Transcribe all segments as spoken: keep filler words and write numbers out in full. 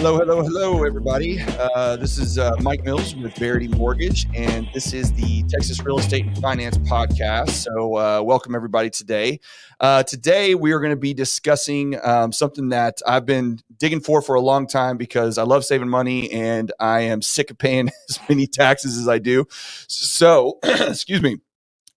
Hello, hello, hello, everybody. Uh, this is uh, Mike Mills with Verity Mortgage, and this is the Texas Real Estate and Finance Podcast. So uh, welcome, everybody, today. Uh, today, we are going to be discussing um, something that I've been digging for for a long time because I love saving money, and I am sick of paying as many taxes as I do. So, excuse me.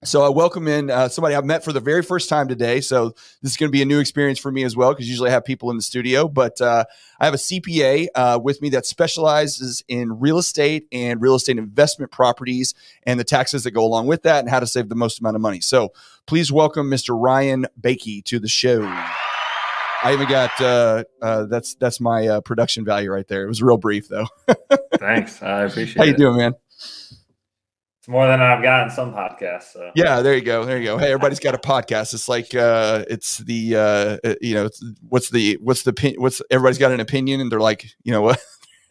So I welcome in uh, somebody I've met for the very first time today. So this is going to be a new experience for me as well, because usually I have people in the studio. But uh, I have a C P A uh, with me that specializes in real estate and real estate investment properties and the taxes that go along with that and how to save the most amount of money. So please welcome Mister Ryan Bakke to the show. I even got, uh, uh, that's that's my uh, production value right there. It was real brief, though. Thanks. I appreciate it. How you it. doing, man? It's more than I've got in some podcasts. So. Yeah, there you go. There you go. Hey, everybody's got a podcast. It's like, uh, it's the, uh, you know, it's, what's the, what's the, what's everybody's got an opinion and they're like, you know what?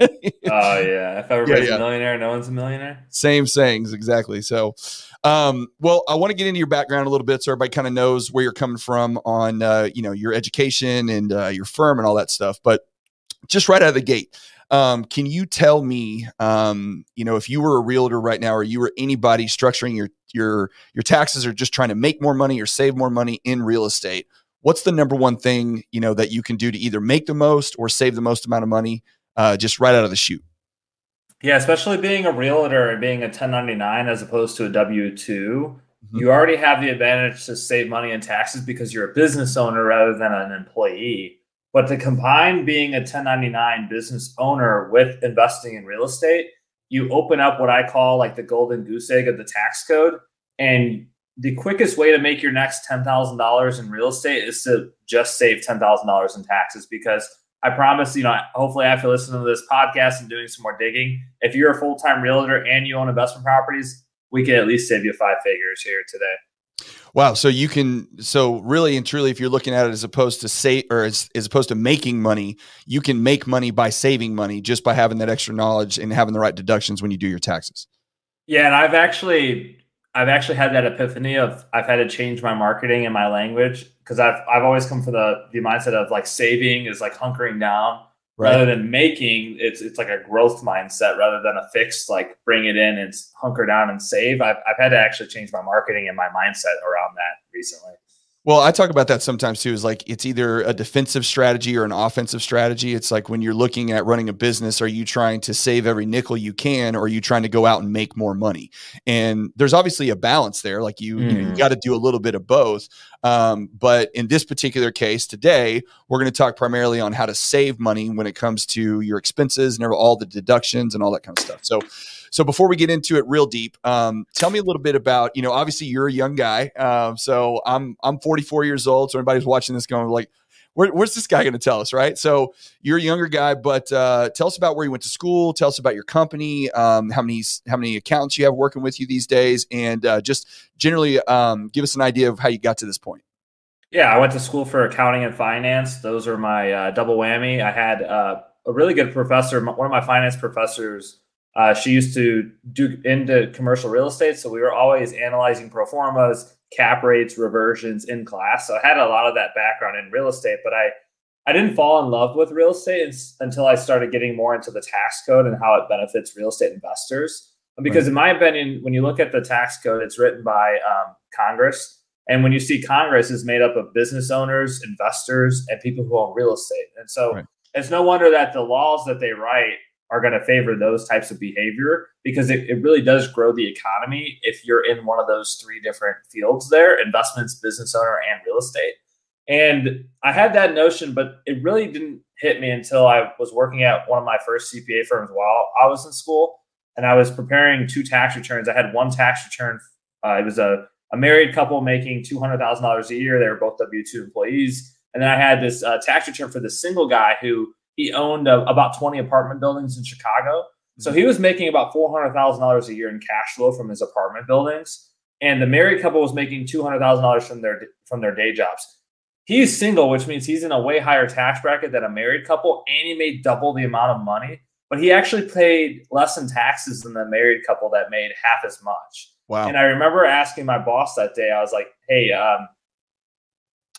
Oh yeah. If everybody's yeah, yeah. a millionaire, no one's a millionaire. Same sayings. Exactly. So, um, well, I want to get into your background a little bit, so everybody kind of knows where you're coming from on, uh, you know, your education and, uh, your firm and all that stuff, but just right out of the gate. Um, can you tell me, um, you know, if you were a realtor right now, or you were anybody structuring your, your, your taxes, or just trying to make more money or save more money in real estate, what's the number one thing, you know, that you can do to either make the most or save the most amount of money, uh, just right out of the chute? Yeah. Especially being a realtor and being a ten ninety-nine as opposed to a W two, mm-hmm. you already have the advantage to save money in taxes because you're a business owner rather than an employee. But to combine being a ten ninety-nine business owner with investing in real estate, you open up what I call like the golden goose egg of the tax code. And the quickest way to make your next ten thousand dollars in real estate is to just save ten thousand dollars in taxes. Because I promise, you know, hopefully after listening to this podcast and doing some more digging, if you're a full-time realtor and you own investment properties, we can at least save you five figures here today. Wow. So you can, so really and truly, if you're looking at it as opposed to say, or as, as opposed to making money, you can make money by saving money just by having that extra knowledge and having the right deductions when you do your taxes. Yeah. And I've actually, I've actually had that epiphany of, I've had to change my marketing and my language, because I've, I've always come from the, the mindset of like saving is like hunkering down right. rather than making. It's, it's like a growth mindset rather than a fixed, like bring it in and hunker down and save. I've, I've had to actually change my marketing and my mindset around that recently. Well, I talk about that sometimes too, is like, it's either a defensive strategy or an offensive strategy. It's like when you're looking at running a business, are you trying to save every nickel you can, or are you trying to go out and make more money? And there's obviously a balance there. Like you, mm. you, know, you got to do a little bit of both. Um, but in this particular case today, we're going to talk primarily on how to save money when it comes to your expenses and all the deductions and all that kind of stuff. So, So before we get into it real deep, um, tell me a little bit about, you know, obviously you're a young guy. Um, so I'm, I'm forty-four years old. So anybody's watching this going like, Where, where's this guy going to tell us? Right. So you're a younger guy, but, uh, tell us about where you went to school. Tell us about your company. Um, how many, how many accountants you have working with you these days, and, uh, just generally, um, give us an idea of how you got to this point. Yeah. I went to school for accounting and finance. Those are my, uh, double whammy. I had, uh, a really good professor. One of my finance professors, Uh, she used to do into commercial real estate. So we were always analyzing pro formas, cap rates, reversions in class. So I had a lot of that background in real estate, but I, I didn't fall in love with real estate until I started getting more into the tax code and how it benefits real estate investors. Because right. in my opinion, when you look at the tax code, it's written by um, Congress. And when you see Congress is made up of business owners, investors, and people who own real estate. And so right. it's no wonder that the laws that they write are going to favor those types of behavior, because it, it really does grow the economy if you're in one of those three different fields there: investments, business owner, and real estate. And I had that notion, but it really didn't hit me until I was working at one of my first C P A firms while I was in school, and I was preparing two tax returns. I had one tax return. Uh, it was a, a married couple making two hundred thousand dollars a year. They were both W two employees. And then I had this uh, tax return for the single guy who he owned uh, about twenty apartment buildings in Chicago. So he was making about four hundred thousand dollars a year in cash flow from his apartment buildings. And the married couple was making two hundred thousand dollars from their, from their day jobs. He's single, which means he's in a way higher tax bracket than a married couple. And he made double the amount of money, but he actually paid less in taxes than the married couple that made half as much. Wow. And I remember asking my boss that day, I was like, hey, um,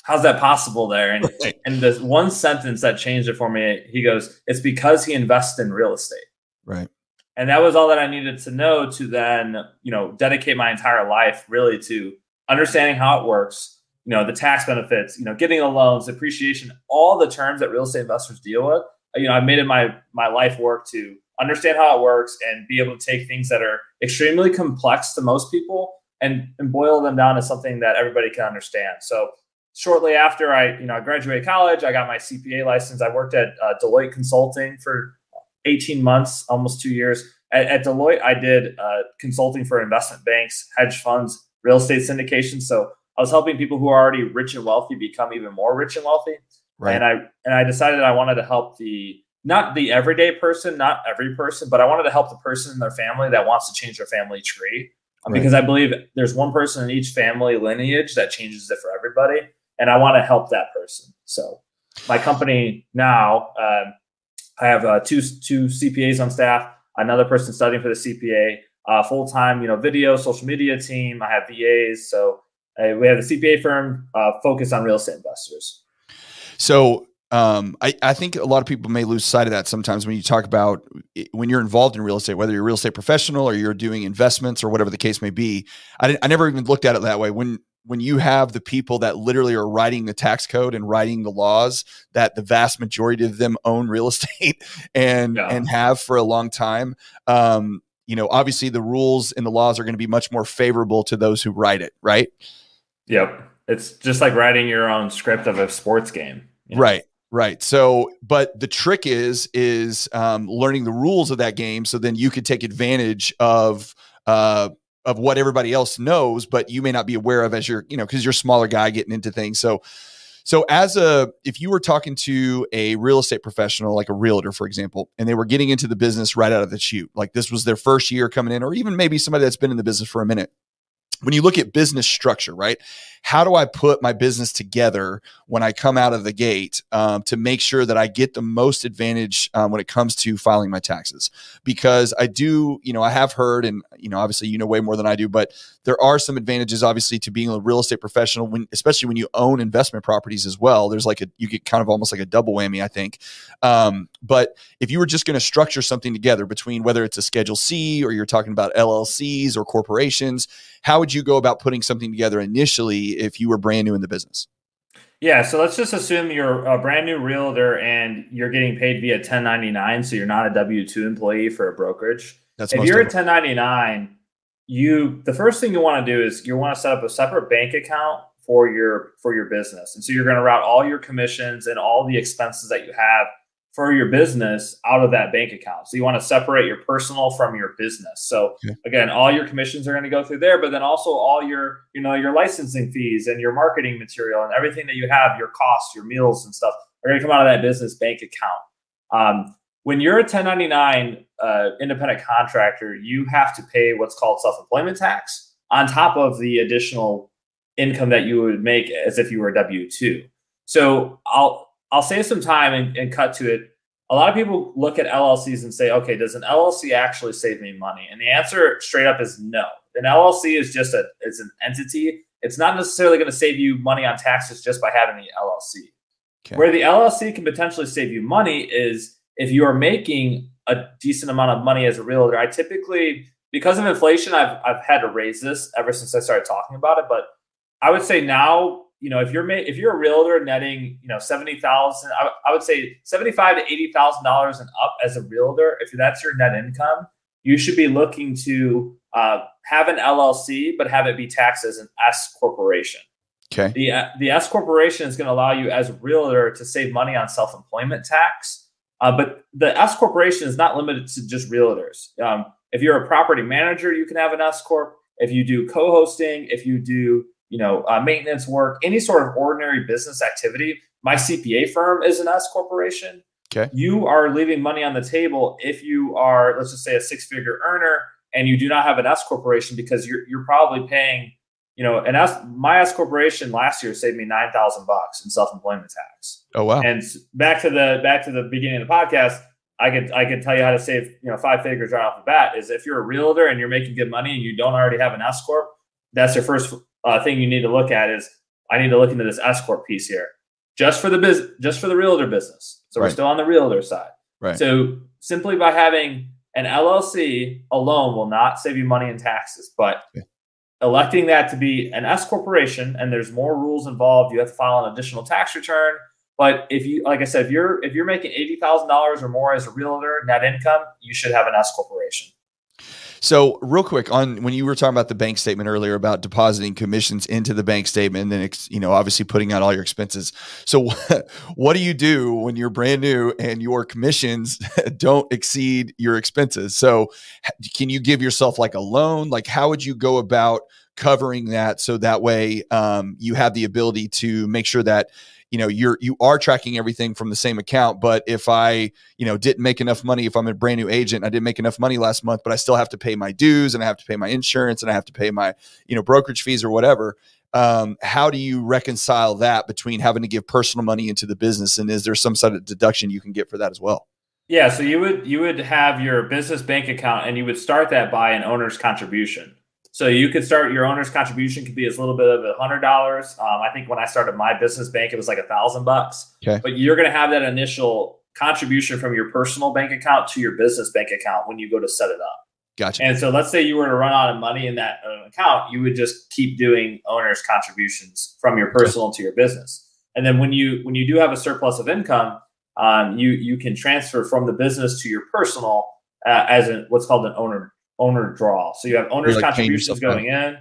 how's that possible there? And, right. and the one sentence that changed it for me, he goes, it's because he invests in real estate. Right. And that was all that I needed to know to then, you know, dedicate my entire life really to understanding how it works, you know, the tax benefits, you know, getting the loans, appreciation, all the terms that real estate investors deal with. You know, I made it my, my life work to understand how it works and be able to take things that are extremely complex to most people and, and boil them down to something that everybody can understand. So shortly after I, you know, I graduated college, I got my C P A license. I worked at uh, Deloitte Consulting for eighteen months, almost two years. At, at Deloitte, I did uh, consulting for investment banks, hedge funds, real estate syndications. So I was helping people who are already rich and wealthy become even more rich and wealthy. Right. And I and I decided I wanted to help the, not the everyday person, not every person, but I wanted to help the person in their family that wants to change their family tree. Right. Because I believe there's one person in each family lineage that changes it for everybody. And I want to help that person. So my company now, uh, I have uh, two two C P As on staff, another person studying for the C P A, uh, full-time, you know, video, social media team. I have V As. So uh, we have the C P A firm uh, focused on real estate investors. So um, I, I think a lot of people may lose sight of that sometimes when you talk about when you're involved in real estate, whether you're a real estate professional or you're doing investments or whatever the case may be. I, didn't, I never even looked at it that way. When when you have the people that literally are writing the tax code and writing the laws, that the vast majority of them own real estate and, yeah. and have for a long time, um, you know, obviously the rules and the laws are going to be much more favorable to those who write it. Right. Yep. It's just like writing your own script of a sports game. You know? Right. Right. So, but the trick is, is um, learning the rules of that game. So then you could take advantage of, uh, of what everybody else knows, but you may not be aware of as you're, you know, cause you're a smaller guy getting into things. So, so as a, if you were talking to a real estate professional, like a realtor, for example, and they were getting into the business right out of the chute, like this was their first year coming in, or even maybe somebody that's been in the business for a minute. When you look at business structure, right? How do I put my business together when I come out of the gate um, to make sure that I get the most advantage um, when it comes to filing my taxes? Because I do, you know, I have heard and, you know, obviously, you know, way more than I do, but there are some advantages, obviously, to being a real estate professional, when, especially when you own investment properties as well. There's like a, you get kind of almost like a double whammy, I think. Um, but if you were just going to structure something together between whether it's a Schedule C or you're talking about L L Cs or corporations, how would you go about putting something together initially if you were brand new in the business? Yeah. So let's just assume you're a brand new realtor and you're getting paid via ten ninety-nine. So you're not a W two employee for a brokerage. That's if you're a ten ninety-nine, you, the first thing you want to do is you want to set up a separate bank account for your, for your business. And so you're going to route all your commissions and all the expenses that you have for your business out of that bank account. So you want to separate your personal from your business. So okay. Again, all your commissions are going to go through there, but then also all your, you know, your licensing fees and your marketing material and everything that you have, your costs, your meals and stuff are going to come out of that business bank account. Um, when you're a ten ninety-nine uh, independent contractor, you have to pay what's called self-employment tax on top of the additional income that you would make as if you were a W two. So I'll, I'll save some time and, and cut to it. A lot of people look at L L Cs and say, okay, does an L L C actually save me money? And the answer straight up is no. An L L C is just a, it's an entity. It's not necessarily going to save you money on taxes just by having the L L C. Okay. Where the L L C can potentially save you money is if you are making a decent amount of money as a realtor. I typically, because of inflation, I've, I've had to raise this ever since I started talking about it. But I would say now, you know, if you're ma- if you're a realtor netting, you know, seventy thousand, I, w- I would say seventy-five to eighty thousand dollars and up as a realtor. If that's your net income, you should be looking to uh, have an L L C, but have it be taxed as an S corporation. Okay. The uh, the S corporation is going to allow you as a realtor to save money on self-employment tax, uh, but the S corporation is not limited to just realtors. Um, if you're a property manager, you can have an S corp. If you do co-hosting, if you do you know, uh, maintenance work, any sort of ordinary business activity. My C P A firm is an S corporation. Okay. You are leaving money on the table if you are, let's just say, a six-figure earner and you do not have an S corporation because you're you're probably paying, you know, an S. My S corporation last year saved me nine thousand bucks in self-employment tax. Oh wow! And back to the back to the beginning of the podcast, I could I could tell you how to save you know five figures right off the bat is if you're a realtor and you're making good money and you don't already have an S corp, that's your first. Uh, thing you need to look at is I need to look into this S corp piece here, just for the business, just for the realtor business. So right. we're still on the realtor side. Right. So simply by having an L L C alone will not save you money in taxes, but yeah. electing that to be an S corporation, and there's more rules involved. You have to file an additional tax return. But if you, like I said, if you're, if you're making eighty thousand dollars or more as a realtor net income, you should have an S corporation. So real quick on when you were talking about the bank statement earlier about depositing commissions into the bank statement and then, you know, obviously putting out all your expenses. So what, what do you do when you're brand new and your commissions don't exceed your expenses? So can you give yourself like a loan? Like how would you go about covering that? So that way um, you have the ability to make sure that, you know, you're, you are tracking everything from the same account. But if I, you know, didn't make enough money, if I'm a brand new agent, I didn't make enough money last month, but I still have to pay my dues and I have to pay my insurance and I have to pay my, you know, brokerage fees or whatever. Um, how do you reconcile that between having to give personal money into the business? And is there some sort of deduction you can get for that as well? Yeah. So you would, you would have your business bank account and you would start that by an owner's contribution. So you could start your owner's contribution could be as little bit of a hundred dollars. Um, I think when I started my business bank, it was like a thousand bucks, but you're going to have that initial contribution from your personal bank account to your business bank account when you go to set it up. Gotcha. And so let's say you were to run out of money in that uh, account, you would just keep doing owner's contributions from your personal okay. to your business. And then when you, when you do have a surplus of income, um, you, you can transfer from the business to your personal uh, as in what's called an owner owner draw. So you have owner's like contributions going in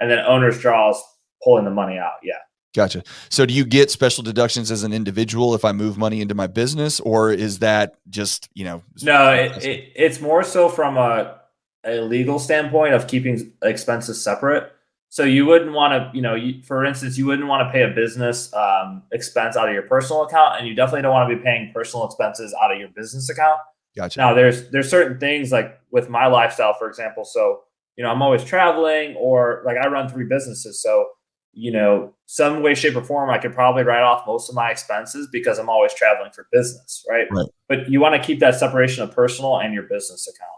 and then owner's draws pulling the money out. Yeah. Gotcha. So do you get special deductions as an individual if I move money into my business, or is that just, you know? No, it, it, it's more so from a, a legal standpoint of keeping expenses separate. So you wouldn't want to, you know, you, for instance, you wouldn't want to pay a business um, expense out of your personal account, and you definitely don't want to be paying personal expenses out of your business account. Gotcha. Now there's, there's certain things like with my lifestyle, for example. So, you know, I'm always traveling, or like I run three businesses. So, you know, some way, shape or form, I could probably write off most of my expenses because I'm always traveling for business. Right. right. But you want to keep that separation of personal and your business account.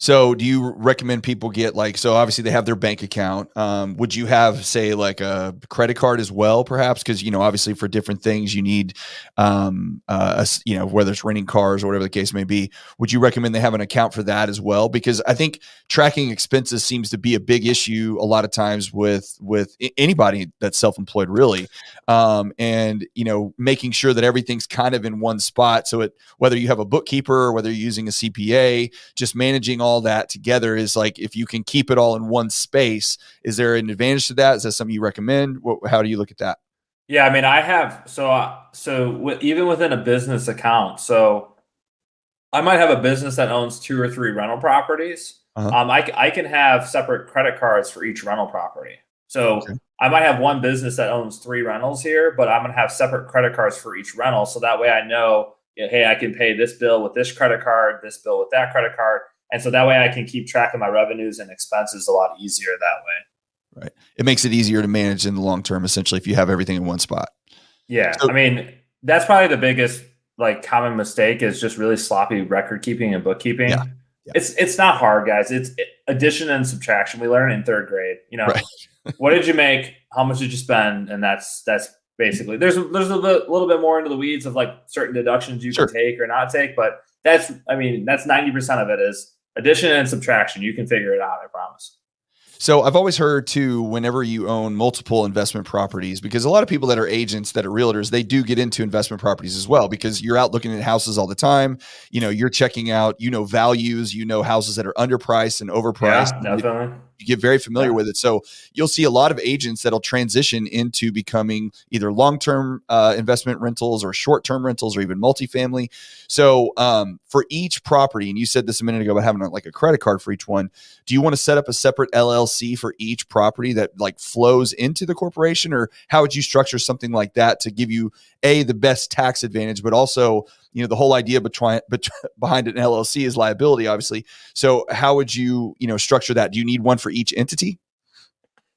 So do you recommend people get like, so obviously they have their bank account. Um, would you have say like a credit card as well, perhaps? Cause you know, obviously for different things you need, um, uh, a, you know, whether it's renting cars or whatever the case may be, would you recommend they have an account for that as well? Because I think tracking expenses seems to be a big issue a lot of times with, with anybody that's self-employed really. Um, and you know, making sure that everything's kind of in one spot. So it, whether you have a bookkeeper or whether you're using a C P A, just managing all all that together is like, if you can keep it all in one space, is there an advantage to that? Is that something you recommend? What, how do you look at that? Yeah, I mean, I have, so, uh, so w even within a business account, so I might have a business that owns two or three rental properties. Uh-huh. um, I, I can have separate credit cards for each rental property. So okay. I might have one business that owns three rentals here, but I'm going to have separate credit cards for each rental. So that way I know, you know, hey, I can pay this bill with this credit card, this bill with that credit card. And so that way I can keep track of my revenues and expenses a lot easier that way. Right. It makes it easier to manage in the long term, essentially, if you have everything in one spot. Yeah. So I mean, that's probably the biggest like common mistake is just really sloppy record keeping and bookkeeping. Yeah. Yeah. It's, it's not hard, guys. It's addition and subtraction. We learn in third grade, you know, right. What did you make? How much did you spend? And that's, that's basically, there's, there's a little, little bit more into the weeds of like certain deductions you sure. can take or not take, but that's, I mean, that's ninety percent of it is addition and subtraction. You can figure it out, I promise. So I've always heard too, whenever you own multiple investment properties, because a lot of people that are agents, that are realtors, they do get into investment properties as well, because you're out looking at houses all the time. You know, you're checking out, you know, values, you know, houses that are underpriced and overpriced. Yeah, definitely. You get very familiar yeah. with it. So you'll see a lot of agents that'll transition into becoming either long-term uh, investment rentals or short-term rentals or even multifamily. So um, for each property, and you said this a minute ago about having like a credit card for each one, do you want to set up a separate L L C for each property that like flows into the corporation, or how would you structure something like that to give you A, the best tax advantage, but also, you know, the whole idea between, between, behind an L L C is liability, obviously. So how would you, you know, structure that? Do you need one for each entity?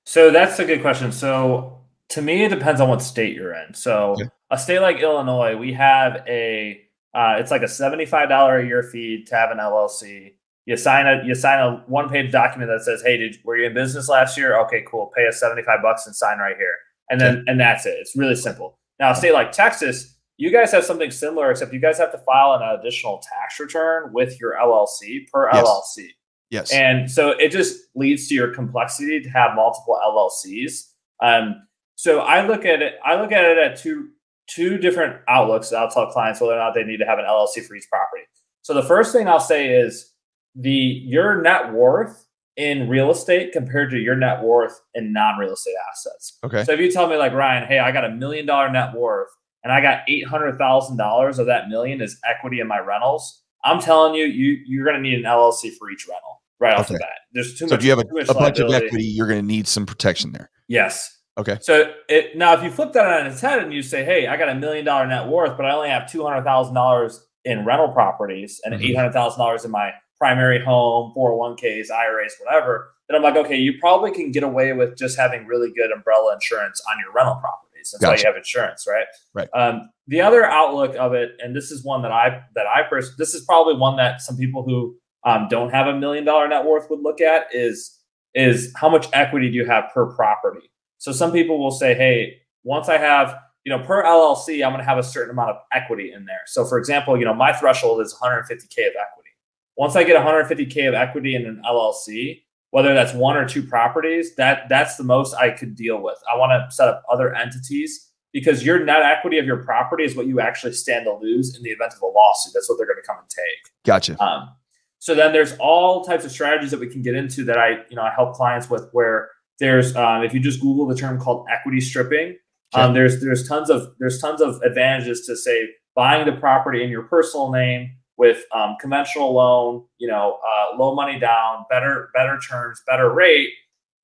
So that's a good question. So to me, it depends on what state you're in. So okay. a state like Illinois, we have a, uh, it's like a seventy-five dollars a year fee to have an L L C. You sign a, you sign a one page document that says, hey, did, were you in business last year? Okay, cool. Pay us seventy-five bucks and sign right here. and then and that's it. It's really simple. Now, a state like Texas, you guys have something similar, except you guys have to file an additional tax return with your L L C per yes. L L C. Yes. And so it just leads to your complexity to have multiple L L Cs. Um, so I look at it, I look at it at two two different outlooks that I'll tell clients whether or not they need to have an L L C for each property. So the first thing I'll say is the your net worth in real estate compared to your net worth in non-real estate assets. Okay. So if you tell me like, Ryan, hey, I got a million dollar net worth and I got eight hundred thousand dollars of that million is equity in my rentals, I'm telling you, you you're going to need an L L C for each rental right off okay. the bat. There's too so much. So you have a, a bunch of equity, you're going to need some protection there. Yes. Okay. So it, now if you flip that on its head and you say, hey, I got a million dollar net worth, but I only have two hundred thousand dollars in rental properties and mm-hmm. eight hundred thousand dollars in my primary home, four oh one Ks, I R As, whatever, then I'm like, okay, you probably can get away with just having really good umbrella insurance on your rental properties. That's gotcha. Why you have insurance, right? Right. Um, the other outlook of it, and this is one that I that I personally, this is probably one that some people who um, don't have a million dollar net worth would look at is is how much equity do you have per property? So some people will say, hey, once I have, you know, per L L C, I'm going to have a certain amount of equity in there. So for example, you know, my threshold is one hundred fifty K of equity. Once I get one hundred fifty K of equity in an L L C, whether that's one or two properties, that that's the most I could deal with. I want to set up other entities because your net equity of your property is what you actually stand to lose in the event of a lawsuit. That's what they're going to come and take. Gotcha. Um, so then there's all types of strategies that we can get into that I, you know, I help clients with where there's, um, if you just Google the term called equity stripping, sure. um, there's, there's tons of, there's tons of advantages to say buying the property in your personal name, with um, conventional loan, you know, uh, low money down, better, better terms, better rate.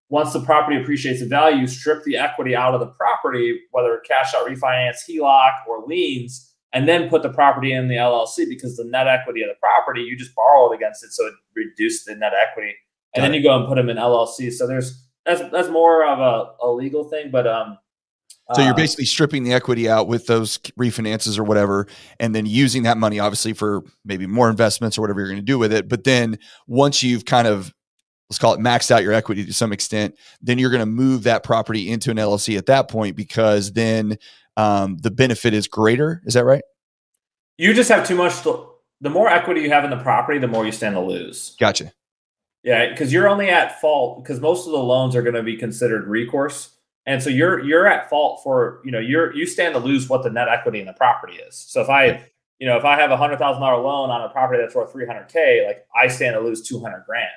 Once the property appreciates in value, strip the equity out of the property, whether cash out, refinance, H E L O C, or liens, and then put the property in the L L C because the net equity of the property, you just borrowed against it. So it reduced the net equity. And Got then it. You go and put them in L L C. So there's, that's, that's more of a, a legal thing, but, um, So you're basically stripping the equity out with those refinances or whatever, and then using that money, obviously, for maybe more investments or whatever you're going to do with it. But then once you've kind of, let's call it maxed out your equity to some extent, then you're going to move that property into an L L C at that point because then um, the benefit is greater. Is that right? You just have too much. To, the more equity you have in the property, the more you stand to lose. Gotcha. Yeah, because you're only at fault because most of the loans are going to be considered recourse. And so you're you're at fault for, you know, you're you stand to lose what the net equity in the property is. So if I, you know, if I have a one hundred thousand dollars loan on a property that's worth three hundred K, like I stand to lose two hundred grand.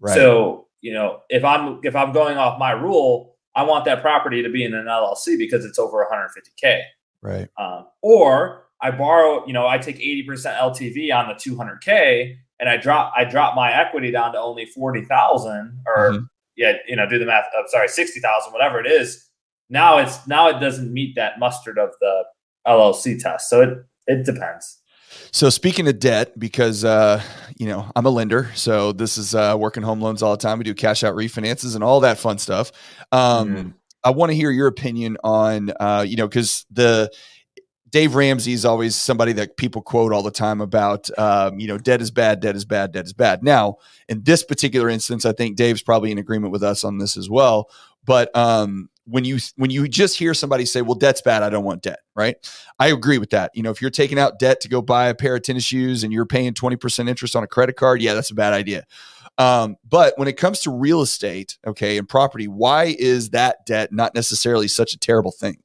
Right. So, you know, if I'm if I'm going off my rule, I want that property to be in an L L C because it's over one hundred fifty K. Right. Um, or I borrow, you know, I take eighty percent L T V on the two hundred K and I drop I drop my equity down to only forty thousand or mm-hmm. yeah, you know, do the math. I'm sorry, sixty thousand, whatever it is. Now it's now it doesn't meet that mustard of the L L C test. So it it depends. So speaking of debt, because uh, you know, I'm a lender, so this is uh, working home loans all the time. We do cash out refinances and all that fun stuff. Um, mm-hmm. I want to hear your opinion on uh, you know, because the Dave Ramsey is always somebody that people quote all the time about, um, you know, debt is bad, debt is bad, debt is bad. Now, in this particular instance, I think Dave's probably in agreement with us on this as well. But um, when you when you just hear somebody say, well, debt's bad, I don't want debt, right? I agree with that. You know, if you're taking out debt to go buy a pair of tennis shoes and you're paying twenty percent interest on a credit card, yeah, that's a bad idea. Um, but when it comes to real estate, okay, and property, why is that debt not necessarily such a terrible thing?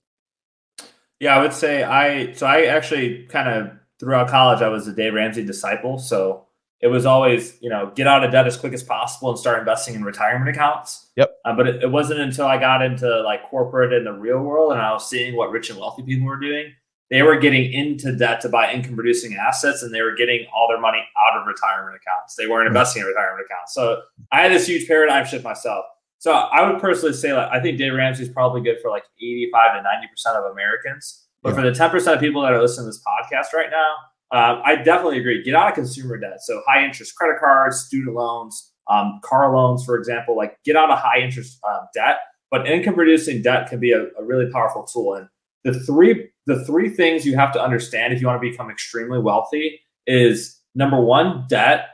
Yeah, I would say I, so I actually kind of throughout college, I was a Dave Ramsey disciple. So it was always, you know, get out of debt as quick as possible and start investing in retirement accounts. Yep. Uh, but it, it wasn't until I got into like corporate and the real world and I was seeing what rich and wealthy people were doing. They were getting into debt to buy income producing assets and they were getting all their money out of retirement accounts. They weren't investing in retirement accounts. So I had this huge paradigm shift myself. So I would personally say, like, I think Dave Ramsey is probably good for like eighty-five to ninety percent of Americans. But yeah. for the ten percent of people that are listening to this podcast right now, um, I definitely agree. Get out of consumer debt. So high interest credit cards, student loans, um, car loans, for example, like get out of high interest um, debt. But income producing debt can be a, a really powerful tool. And the three the three things you have to understand if you want to become extremely wealthy is number one, debt.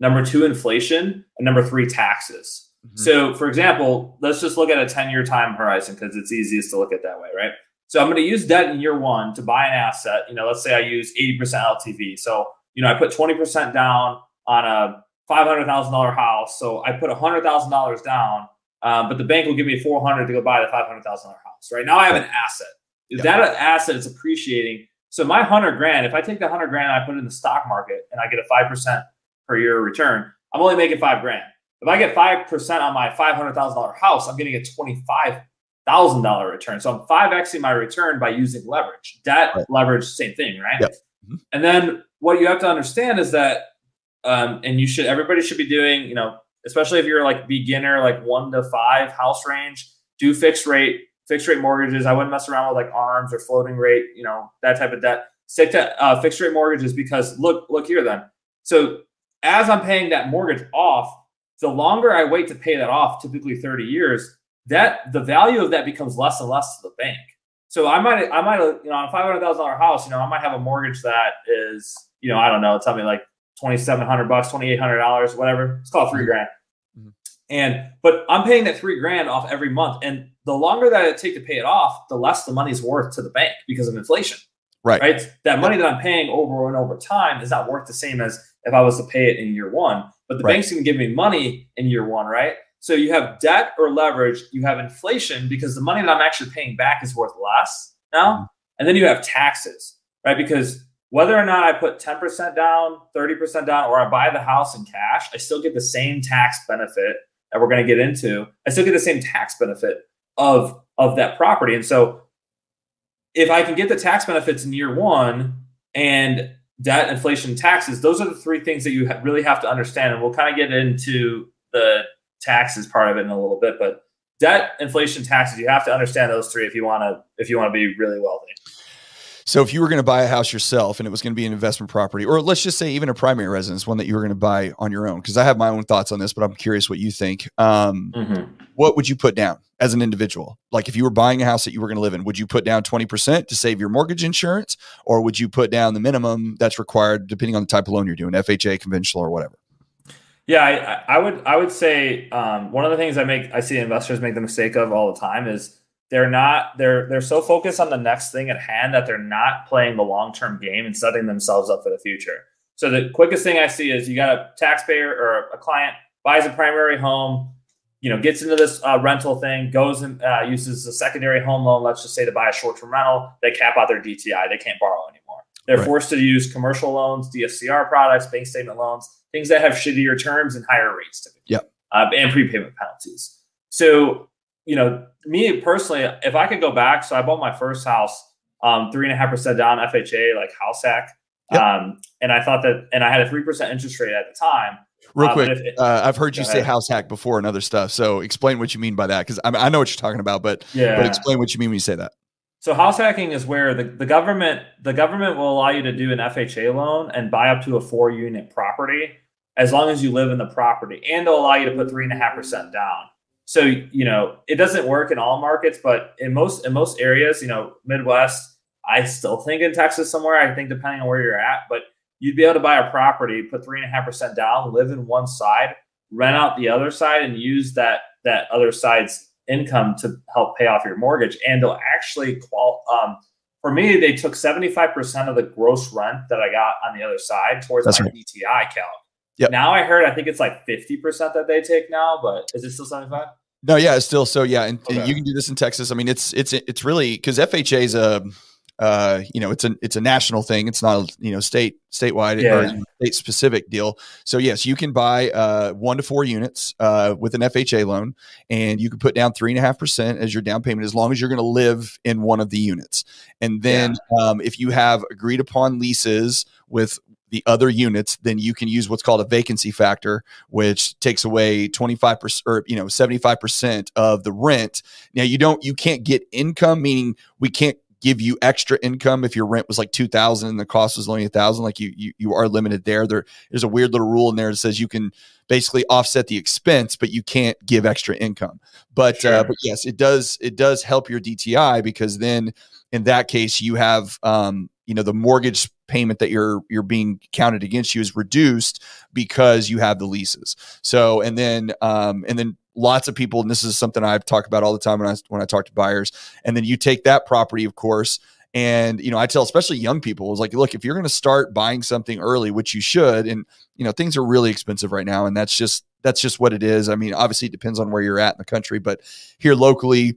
number two, inflation, and number three, taxes. Mm-hmm. So for example, let's just look at a ten-year time horizon because it's easiest to look at that way, right? So I'm going to use debt in year one to buy an asset. You know, let's say I use eighty percent L T V. So, you know, I put twenty percent down on a five hundred thousand dollars house. So I put one hundred thousand dollars down, um, but the bank will give me four hundred thousand dollars to go buy the five hundred thousand dollars house. Right now I have an asset. Is yeah. that an asset is appreciating? So my hundred grand, if I take the hundred grand and I put it in the stock market and I get a five percent per year return, I'm only making five grand. If I get five percent on my five hundred thousand dollars house, I'm getting a twenty-five thousand dollars return. So I'm five X-ing my return by using leverage. Debt, right. leverage, same thing, right? Yep. Mm-hmm. And then what you have to understand is that, um, and you should, everybody should be doing, you know, especially if you're like beginner, like one to five house range, do fixed rate, fixed rate mortgages. I wouldn't mess around with like ARMs or floating rate, you know, that type of debt. Stick to uh, fixed rate mortgages because look, look here then. So as I'm paying that mortgage off, the longer I wait to pay that off, typically thirty years, that the value of that becomes less and less to the bank. So I might, I might, you know, on a five hundred thousand dollars house, you know, I might have a mortgage that is, you know, I don't know, it's something like twenty-seven hundred bucks, twenty-eight hundred dollars, whatever. It's called three grand. Mm-hmm. And, but I'm paying that three grand off every month. And the longer that I take to pay it off, the less the money's worth to the bank because of inflation. Right. Right. That money that I'm paying over and over time is not worth the same as if I was to pay it in year one, but the right. bank's going to give me money in year one. Right. So you have debt or leverage, you have inflation because the money that I'm actually paying back is worth less now. Mm-hmm. And then you have taxes, right? Because whether or not I put ten percent down, thirty percent down, or I buy the house in cash, I still get the same tax benefit that we're going to get into. I still get the same tax benefit of, of that property. And so if I can get the tax benefits in year one and debt, inflation, taxes, those are the three things that you ha- really have to understand. And we'll kind of get into the taxes part of it in a little bit, but debt, inflation, taxes, you have to understand those three if you want to, if you want to be really wealthy. So if you were going to buy a house yourself and it was going to be an investment property, or let's just say even a primary residence, one that you were going to buy on your own, because I have my own thoughts on this, but I'm curious what you think. Um, mm-hmm. What would you put down as an individual? Like if you were buying a house that you were going to live in, would you put down twenty percent to save your mortgage insurance? Or would you put down the minimum that's required depending on the type of loan you're doing, F H A, conventional, or whatever? Yeah, I, I would I would say um, one of the things I make I see investors make the mistake of all the time is they're not they're they're so focused on the next thing at hand that they're not playing the long term game and setting themselves up for the future. So the quickest thing I see is you got a taxpayer or a client buys a primary home, you know, gets into this uh, rental thing, goes and uh, uses a secondary home loan. Let's just say to buy a short term rental, they cap out their D T I, they can't borrow anymore. They're right. forced to use commercial loans, D S C R products, bank statement loans. Things that have shittier terms and higher rates typically, yep. uh, and prepayment penalties. So, you know, me personally, if I could go back, so I bought my first house, um, three and a half percent down F H A, like house hack. Yep. Um, and I thought that, and I had a three percent interest rate at the time. Real uh, quick, it, uh, I've heard you say house hack before and other stuff. So explain what you mean by that. Cause I, mean, I know what you're talking about, but, yeah. but explain what you mean when you say that. So house hacking is where the, the government the government will allow you to do an F H A loan and buy up to a four unit property as long as you live in the property, and they'll allow you to put three and a half percent down. So, you know, it doesn't work in all markets, but in most in most areas, you know, Midwest, I still think in Texas somewhere, I think depending on where you're at, but you'd be able to buy a property, put three and a half percent down, live in one side, rent out the other side, and use that that other side's income to help pay off your mortgage. And they'll actually qual um for me, they took seventy-five percent of the gross rent that I got on the other side towards That's my right. D T I calc. Yep. Now I heard I think it's like fifty percent that they take now, but is it still seventy-five? No, yeah, it's still so yeah, and okay. you can do this in Texas. I mean, it's it's it's really because F H A is a uh you know it's a it's a national thing. It's not, you know, state statewide yeah. or state specific deal. So yes, you can buy uh one to four units uh with an F H A loan, and you can put down three and a half percent as your down payment as long as you're going to live in one of the units. And then yeah. um if you have agreed upon leases with the other units, then you can use what's called a vacancy factor, which takes away twenty-five percent or, you know, seventy-five percent of the rent. Now you don't, you can't get income, meaning we can't give you extra income. If your rent was like two thousand and the cost was only a thousand, like you, you, you are limited there. There there's a weird little rule in there that says you can basically offset the expense, but you can't give extra income. But, sure. uh, but yes, it does, it does help your D T I because then in that case you have, um, you know, the mortgage payment that you're, you're being counted against you is reduced because you have the leases. So, and then, um, and then lots of people, and this is something I've talked about all the time when I, when I talk to buyers, and then you take that property, of course. And, you know, I tell especially young people, is like, look, if you're going to start buying something early, which you should, and, you know, things are really expensive right now. And that's just, that's just what it is. I mean, obviously it depends on where you're at in the country, but here locally,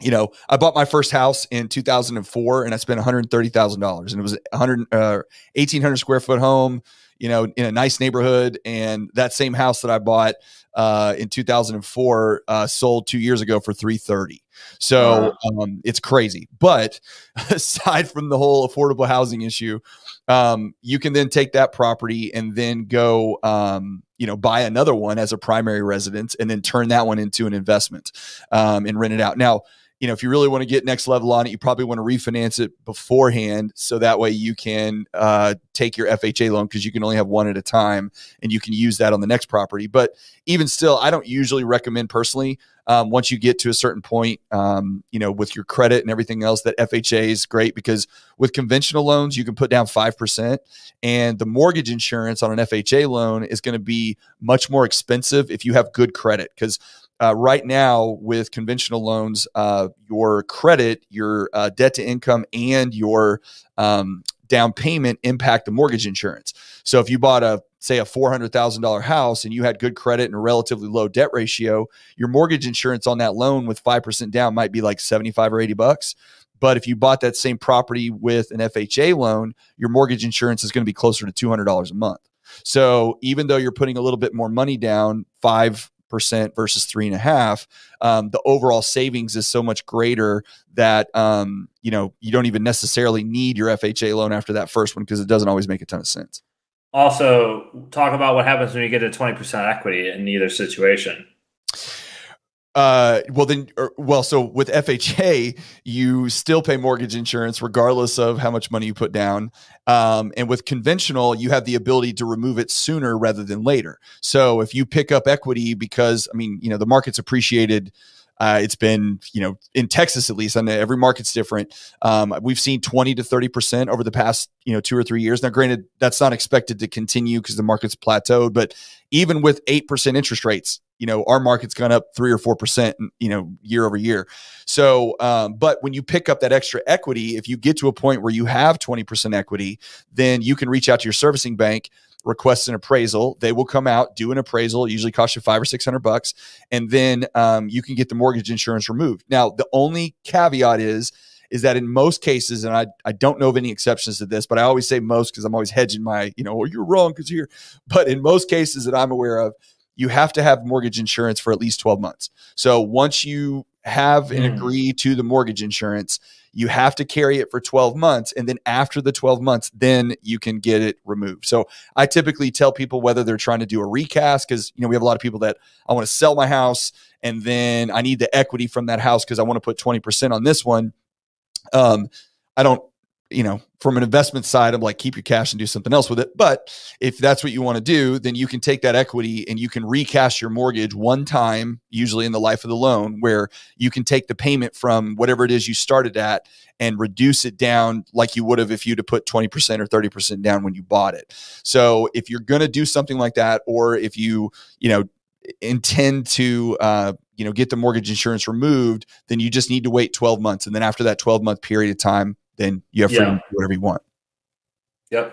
you know, I bought my first house in two thousand four and I spent one hundred thirty thousand dollars, and it was one hundred, uh, eighteen hundred square foot home, you know, in a nice neighborhood. And that same house that I bought uh, in two thousand four uh, sold two years ago for three thirty. So um, it's crazy. But aside from the whole affordable housing issue, um, you can then take that property and then go, um, you know, buy another one as a primary residence and then turn that one into an investment um, and rent it out. Now, you know, if you really want to get next level on it, you probably want to refinance it beforehand. So that way you can uh, take your F H A loan, because you can only have one at a time, and you can use that on the next property. But even still, I don't usually recommend personally, um, once you get to a certain point, um, you know, with your credit and everything else, that F H A is great, because with conventional loans, you can put down five percent, and the mortgage insurance on an F H A loan is going to be much more expensive if you have good credit. Because Uh, right now with conventional loans, uh, your credit, your uh, debt to income, and your um, down payment impact the mortgage insurance. So if you bought a, say a four hundred thousand dollar house and you had good credit and a relatively low debt ratio, your mortgage insurance on that loan with five percent down might be like seventy-five or eighty bucks. But if you bought that same property with an F H A loan, your mortgage insurance is going to be closer to two hundred dollars a month. So even though you're putting a little bit more money down, five percent versus three and a half, um, the overall savings is so much greater that, um, you know, you don't even necessarily need your F H A loan after that first one, because it doesn't always make a ton of sense. Also, talk about what happens when you get to twenty percent equity in either situation. Uh, well then, or, well, so with F H A, you still pay mortgage insurance regardless of how much money you put down. Um, and with conventional, you have the ability to remove it sooner rather than later. So if you pick up equity, because I mean, you know, the market's appreciated, uh, it's been, you know, in Texas, at least, I know every market's different. Um, we've seen twenty to thirty percent over the past, you know, two or three years. Now, granted, that's not expected to continue because the market's plateaued, but even with eight percent interest rates, you know, our market's gone up three or four percent, you know, year over year. So, um, but when you pick up that extra equity, if you get to a point where you have twenty percent equity, then you can reach out to your servicing bank, request an appraisal. They will come out, do an appraisal. It usually costs you five or six hundred bucks, and then um, you can get the mortgage insurance removed. Now, the only caveat is, is that in most cases, and I I don't know of any exceptions to this, but I always say most because I'm always hedging my, you know, or you're wrong because you're. But in most cases that I'm aware of, you have to have mortgage insurance for at least twelve months. So once you have and mm. agree to the mortgage insurance, you have to carry it for twelve months. And then after the twelve months, then you can get it removed. So I typically tell people whether they're trying to do a recast, because, you know, we have a lot of people that I want to sell my house and then I need the equity from that house because I want to put twenty percent on this one. Um, I don't, you know, from an investment side, I'm like, keep your cash and do something else with it. But if that's what you want to do, then you can take that equity and you can recast your mortgage one time, usually in the life of the loan, where you can take the payment from whatever it is you started at and reduce it down like you would have if you'd have put twenty percent or thirty percent down when you bought it. So if you're going to do something like that, or if you, you know, intend to, uh, you know, get the mortgage insurance removed, then you just need to wait twelve months. And then after that twelve month period of time, then you have freedom yeah. to do whatever you want. Yep.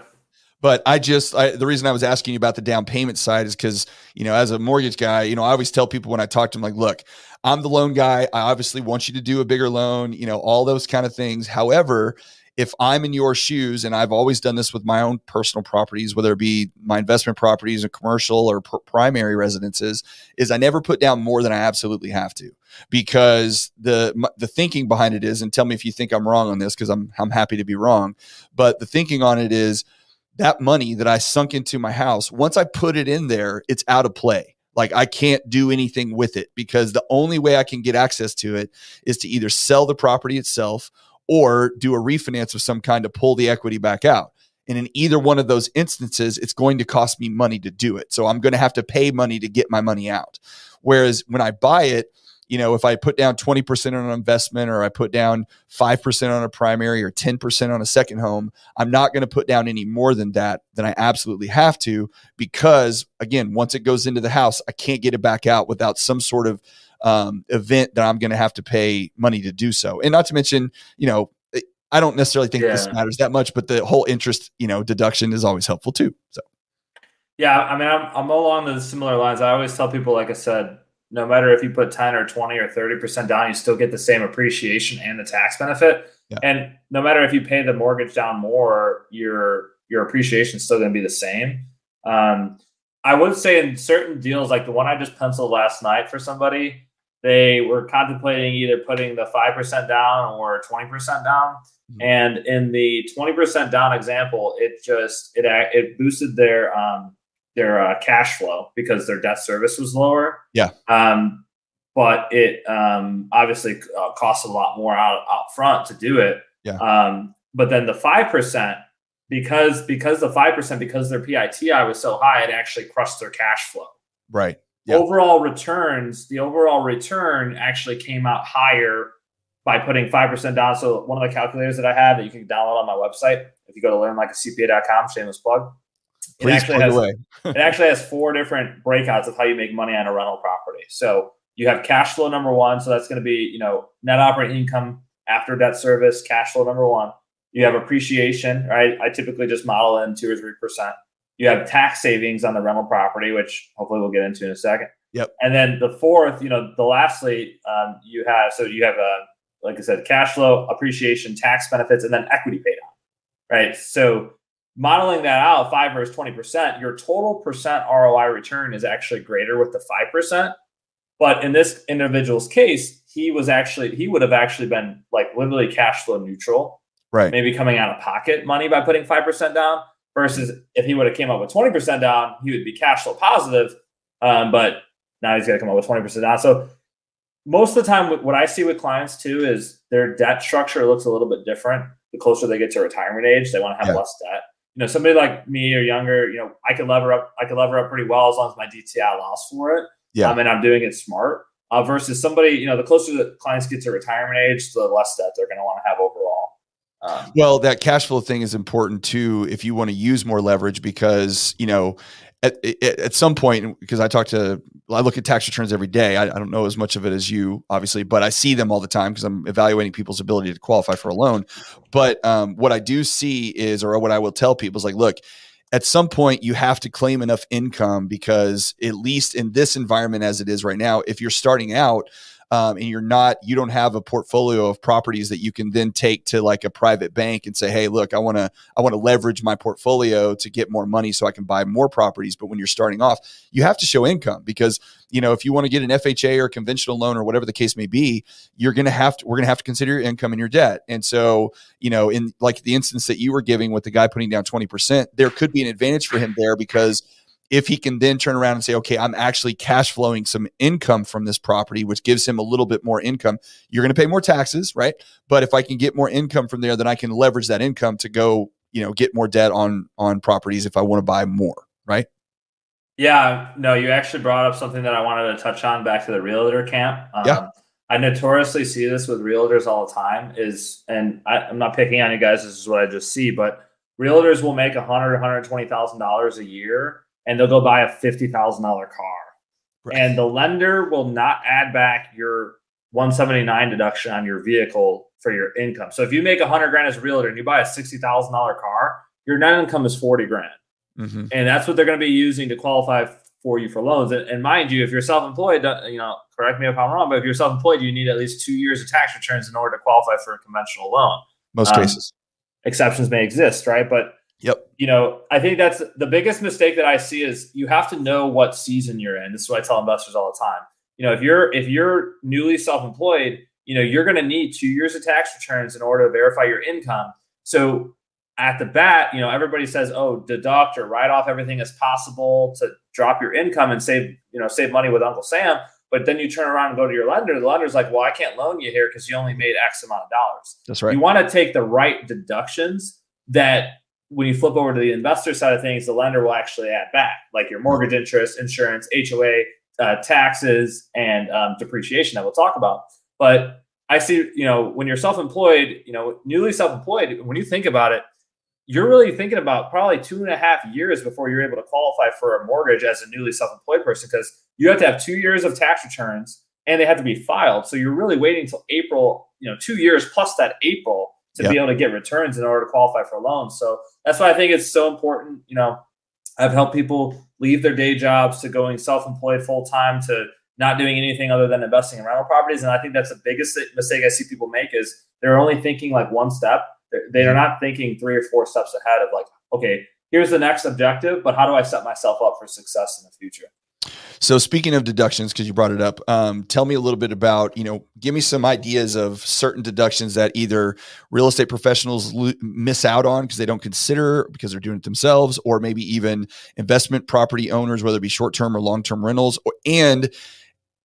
But I just, I, the reason I was asking you about the down payment side is because, you know, as a mortgage guy, you know, I always tell people when I talk to them, like, look, I'm the loan guy. I obviously want you to do a bigger loan, you know, all those kind of things. However, if I'm in your shoes, and I've always done this with my own personal properties, whether it be my investment properties or commercial or pr- primary residences, is I never put down more than I absolutely have to, because the m- the thinking behind it is, and tell me if you think I'm wrong on this, because I'm I'm happy to be wrong, but the thinking on it is that money that I sunk into my house, once I put it in there, it's out of play. Like, I can't do anything with it, because the only way I can get access to it is to either sell the property itself or do a refinance of some kind to pull the equity back out. And in either one of those instances, it's going to cost me money to do it. So I'm going to have to pay money to get my money out. Whereas when I buy it, you know, if I put down twenty percent on an investment, or I put down five percent on a primary, or ten percent on a second home, I'm not going to put down any more than that, than I absolutely have to, because again, once it goes into the house, I can't get it back out without some sort of um, event that I'm going to have to pay money to do so. And not to mention, you know, I don't necessarily think yeah. this matters that much, but the whole interest, you know, deduction is always helpful too. So. Yeah. I mean, I'm, I'm along the similar lines. I always tell people, like I said, no matter if you put ten or twenty or thirty percent down, you still get the same appreciation and the tax benefit. Yeah. And no matter if you pay the mortgage down more, your, your appreciation is still going to be the same. Um, I would say in certain deals, like the one I just penciled last night for somebody, they were contemplating either putting the five percent down or twenty percent down. Mm-hmm. And in the twenty percent down example, it just, it, it boosted their, um, their uh, cash flow because their debt service was lower. Yeah. Um, but it um, obviously uh, costs a lot more out, out front to do it. Yeah. Um, but then the five percent, because, because the five percent, because their P I T I was so high, it actually crushed their cash flow. Right. Yeah. Overall returns, the overall return actually came out higher by putting five percent down. So one of the calculators that I have that you can download on my website, if you go to learn like a C P A dot com, shameless plug, it actually, has, it actually has four different breakouts of how you make money on a rental property. So you have cash flow number one. So that's going to be, you know, net operating income after debt service, cash flow number one. You have appreciation, right? I typically just model in two or three percent. You have tax savings on the rental property, which hopefully we'll get into in a second. Yep. And then the fourth, you know, the lastly, um, you have, so you have a, like I said, cash flow, appreciation, tax benefits, and then equity paid on, right? So modeling that out, five versus twenty percent, your total percent R O I return is actually greater with the five percent. But in this individual's case, he was actually, he would have actually been like literally cash flow neutral, right? Maybe coming out of pocket money by putting five percent down. Versus if he would have came up with twenty percent down, he would be cash flow positive. Um, but now he's got to come up with twenty percent down. So most of the time, what I see with clients too is their debt structure looks a little bit different. The closer they get to retirement age, they want to have yeah. less debt. You know, somebody like me or younger, you know, I could lever up. I could lever up pretty well as long as my D T I allows for it. Yeah, um, and I'm doing it smart. Uh, versus somebody, you know, the closer the clients get to retirement age, the less debt they're going to want to have overall. Um, well, that cash flow thing is important too, if you want to use more leverage, because, you know, at, at, at some point, because I talk to, I look at tax returns every day. I, I don't know as much of it as you, obviously, but I see them all the time because I'm evaluating people's ability to qualify for a loan. But um, what I do see is, or what I will tell people is like, look, at some point you have to claim enough income, because at least in this environment as it is right now, if you're starting out, Um, and you're not, you don't have a portfolio of properties that you can then take to like a private bank and say, hey, look, I want to, I want to leverage my portfolio to get more money so I can buy more properties. But when you're starting off, you have to show income, because, you know, if you want to get an F H A or conventional loan or whatever the case may be, you're going to have to, we're going to have to consider your income and your debt. And so, you know, in like the instance that you were giving with the guy putting down twenty percent, there could be an advantage for him there, because if he can then turn around and say, okay, I'm actually cash flowing some income from this property, which gives him a little bit more income, you're going to pay more taxes, right? But if I can get more income from there, then I can leverage that income to go, you know, get more debt on, on properties if I want to buy more, right? Yeah, no, you actually brought up something that I wanted to touch on, back to the realtor camp. Um, yeah. I notoriously see this with realtors all the time is, and I, I'm not picking on you guys, this is what I just see, but realtors will make one hundred thousand, one hundred twenty thousand dollars a year, and they'll go buy a fifty thousand dollar car. Right. And the lender will not add back your one seventy-nine deduction on your vehicle for your income. So if you make a hundred grand as a realtor and you buy a sixty thousand dollar car, your net income is forty grand. Mm-hmm. And that's what they're going to be using to qualify for you for loans. And, and mind you, if you're self-employed, you know, correct me if I'm wrong, but if you're self-employed, you need at least two years of tax returns in order to qualify for a conventional loan. Most um, cases. Exceptions may exist, right? But Yep. You know, I think that's the biggest mistake that I see is you have to know what season you're in. This is what I tell investors all the time. You know, if you're, if you're newly self-employed, you know, you're going to need two years of tax returns in order to verify your income. So at the bat, you know, everybody says, oh, deduct or write off everything as possible to drop your income and save, you know, save money with Uncle Sam. But then you turn around and go to your lender. The lender's like, well, I can't loan you here because you only made X amount of dollars. That's right. You want to take the right deductions that, when you flip over to the investor side of things, the lender will actually add back, like your mortgage interest, insurance, H O A, uh, taxes and um, depreciation that we'll talk about. But I see, you know, when you're self-employed, you know, newly self-employed, when you think about it, you're really thinking about probably two and a half years before you're able to qualify for a mortgage as a newly self-employed person, because you have to have two years of tax returns and they have to be filed. So you're really waiting until April, you know, two years plus that April to yep. be able to get returns in order to qualify for a loan. So that's why I think it's so important. You know, I've helped people leave their day jobs to going self-employed full-time to not doing anything other than investing in rental properties. And I think that's the biggest mistake I see people make is they're only thinking like one step. They're not thinking three or four steps ahead of like, okay, here's the next objective, but how do I set myself up for success in the future? So speaking of deductions, because you brought it up, um, tell me a little bit about, you know, give me some ideas of certain deductions that either real estate professionals lo- miss out on because they don't consider because they're doing it themselves, or maybe even investment property owners, whether it be short-term or long-term rentals, or, and,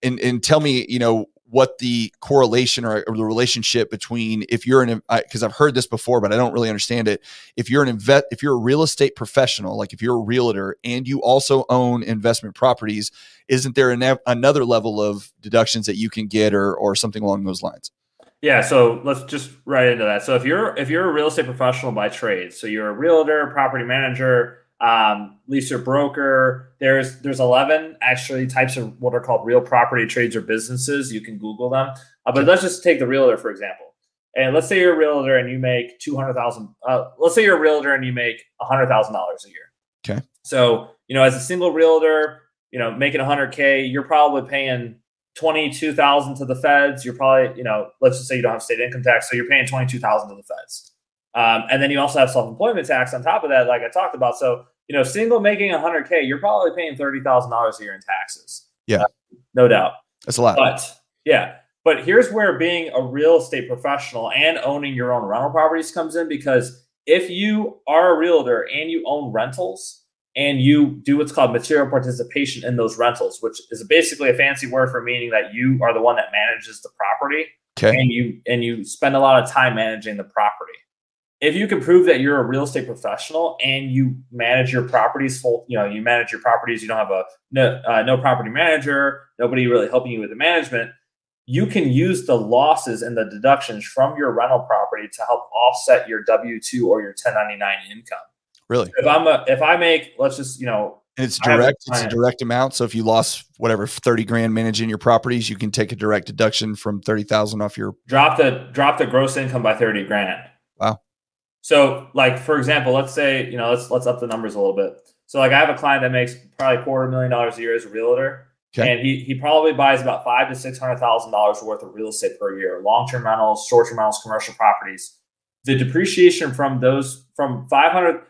and, and tell me, you know, what the correlation or, or the relationship between if you're an, because I've heard this before, but I don't really understand it. If you're an invest, if you're a real estate professional, like if you're a realtor and you also own investment properties, isn't there an, another level of deductions that you can get or, or something along those lines? Yeah. So let's just right into that. So if you're, if you're a real estate professional by trade, so you're a realtor, property manager, um, leaser, broker, there's, there's eleven actually types of what are called real property trades or businesses. You can Google them, uh, but let's just take the realtor, for example. And let's say you're a realtor and you make two hundred thousand, uh, let's say you're a realtor and you make a hundred thousand dollars a year. Okay. So, you know, as a single realtor, you know, making a hundred K, you're probably paying twenty-two thousand to the feds. You're probably, you know, let's just say you don't have state income tax. So you're paying twenty-two thousand to the feds. Um, and then you also have self-employment tax on top of that, like I talked about. So, you know, single making one hundred K, you're probably paying thirty thousand dollars a year in taxes. Yeah. Uh, no doubt. That's a lot. But yeah. But here's where being a real estate professional and owning your own rental properties comes in, because if you are a realtor and you own rentals and you do what's called material participation in those rentals, which is basically a fancy word for meaning that you are the one that manages the property. Okay. And you, and you spend a lot of time managing the property. If you can prove that you're a real estate professional and you manage your properties full, you know, you manage your properties, you don't have a no, uh, no property manager, nobody really helping you with the management, you can use the losses and the deductions from your rental property to help offset your W two or your ten ninety-nine income. Really? If I'm a, if I make, let's just, you know, and it's direct, it's a direct amount. So if you lost whatever thirty grand managing your properties, you can take a direct deduction from thirty thousand off your drop the, drop the gross income by thirty grand. Wow. So like, for example, let's say, you know, let's, let's up the numbers a little bit. So like I have a client that makes probably quarter million dollars a year as a realtor. Okay. And he, he probably buys about five to six hundred thousand dollars worth of real estate per year, long-term rentals, short-term rentals, commercial properties. The depreciation from those, from five hundred,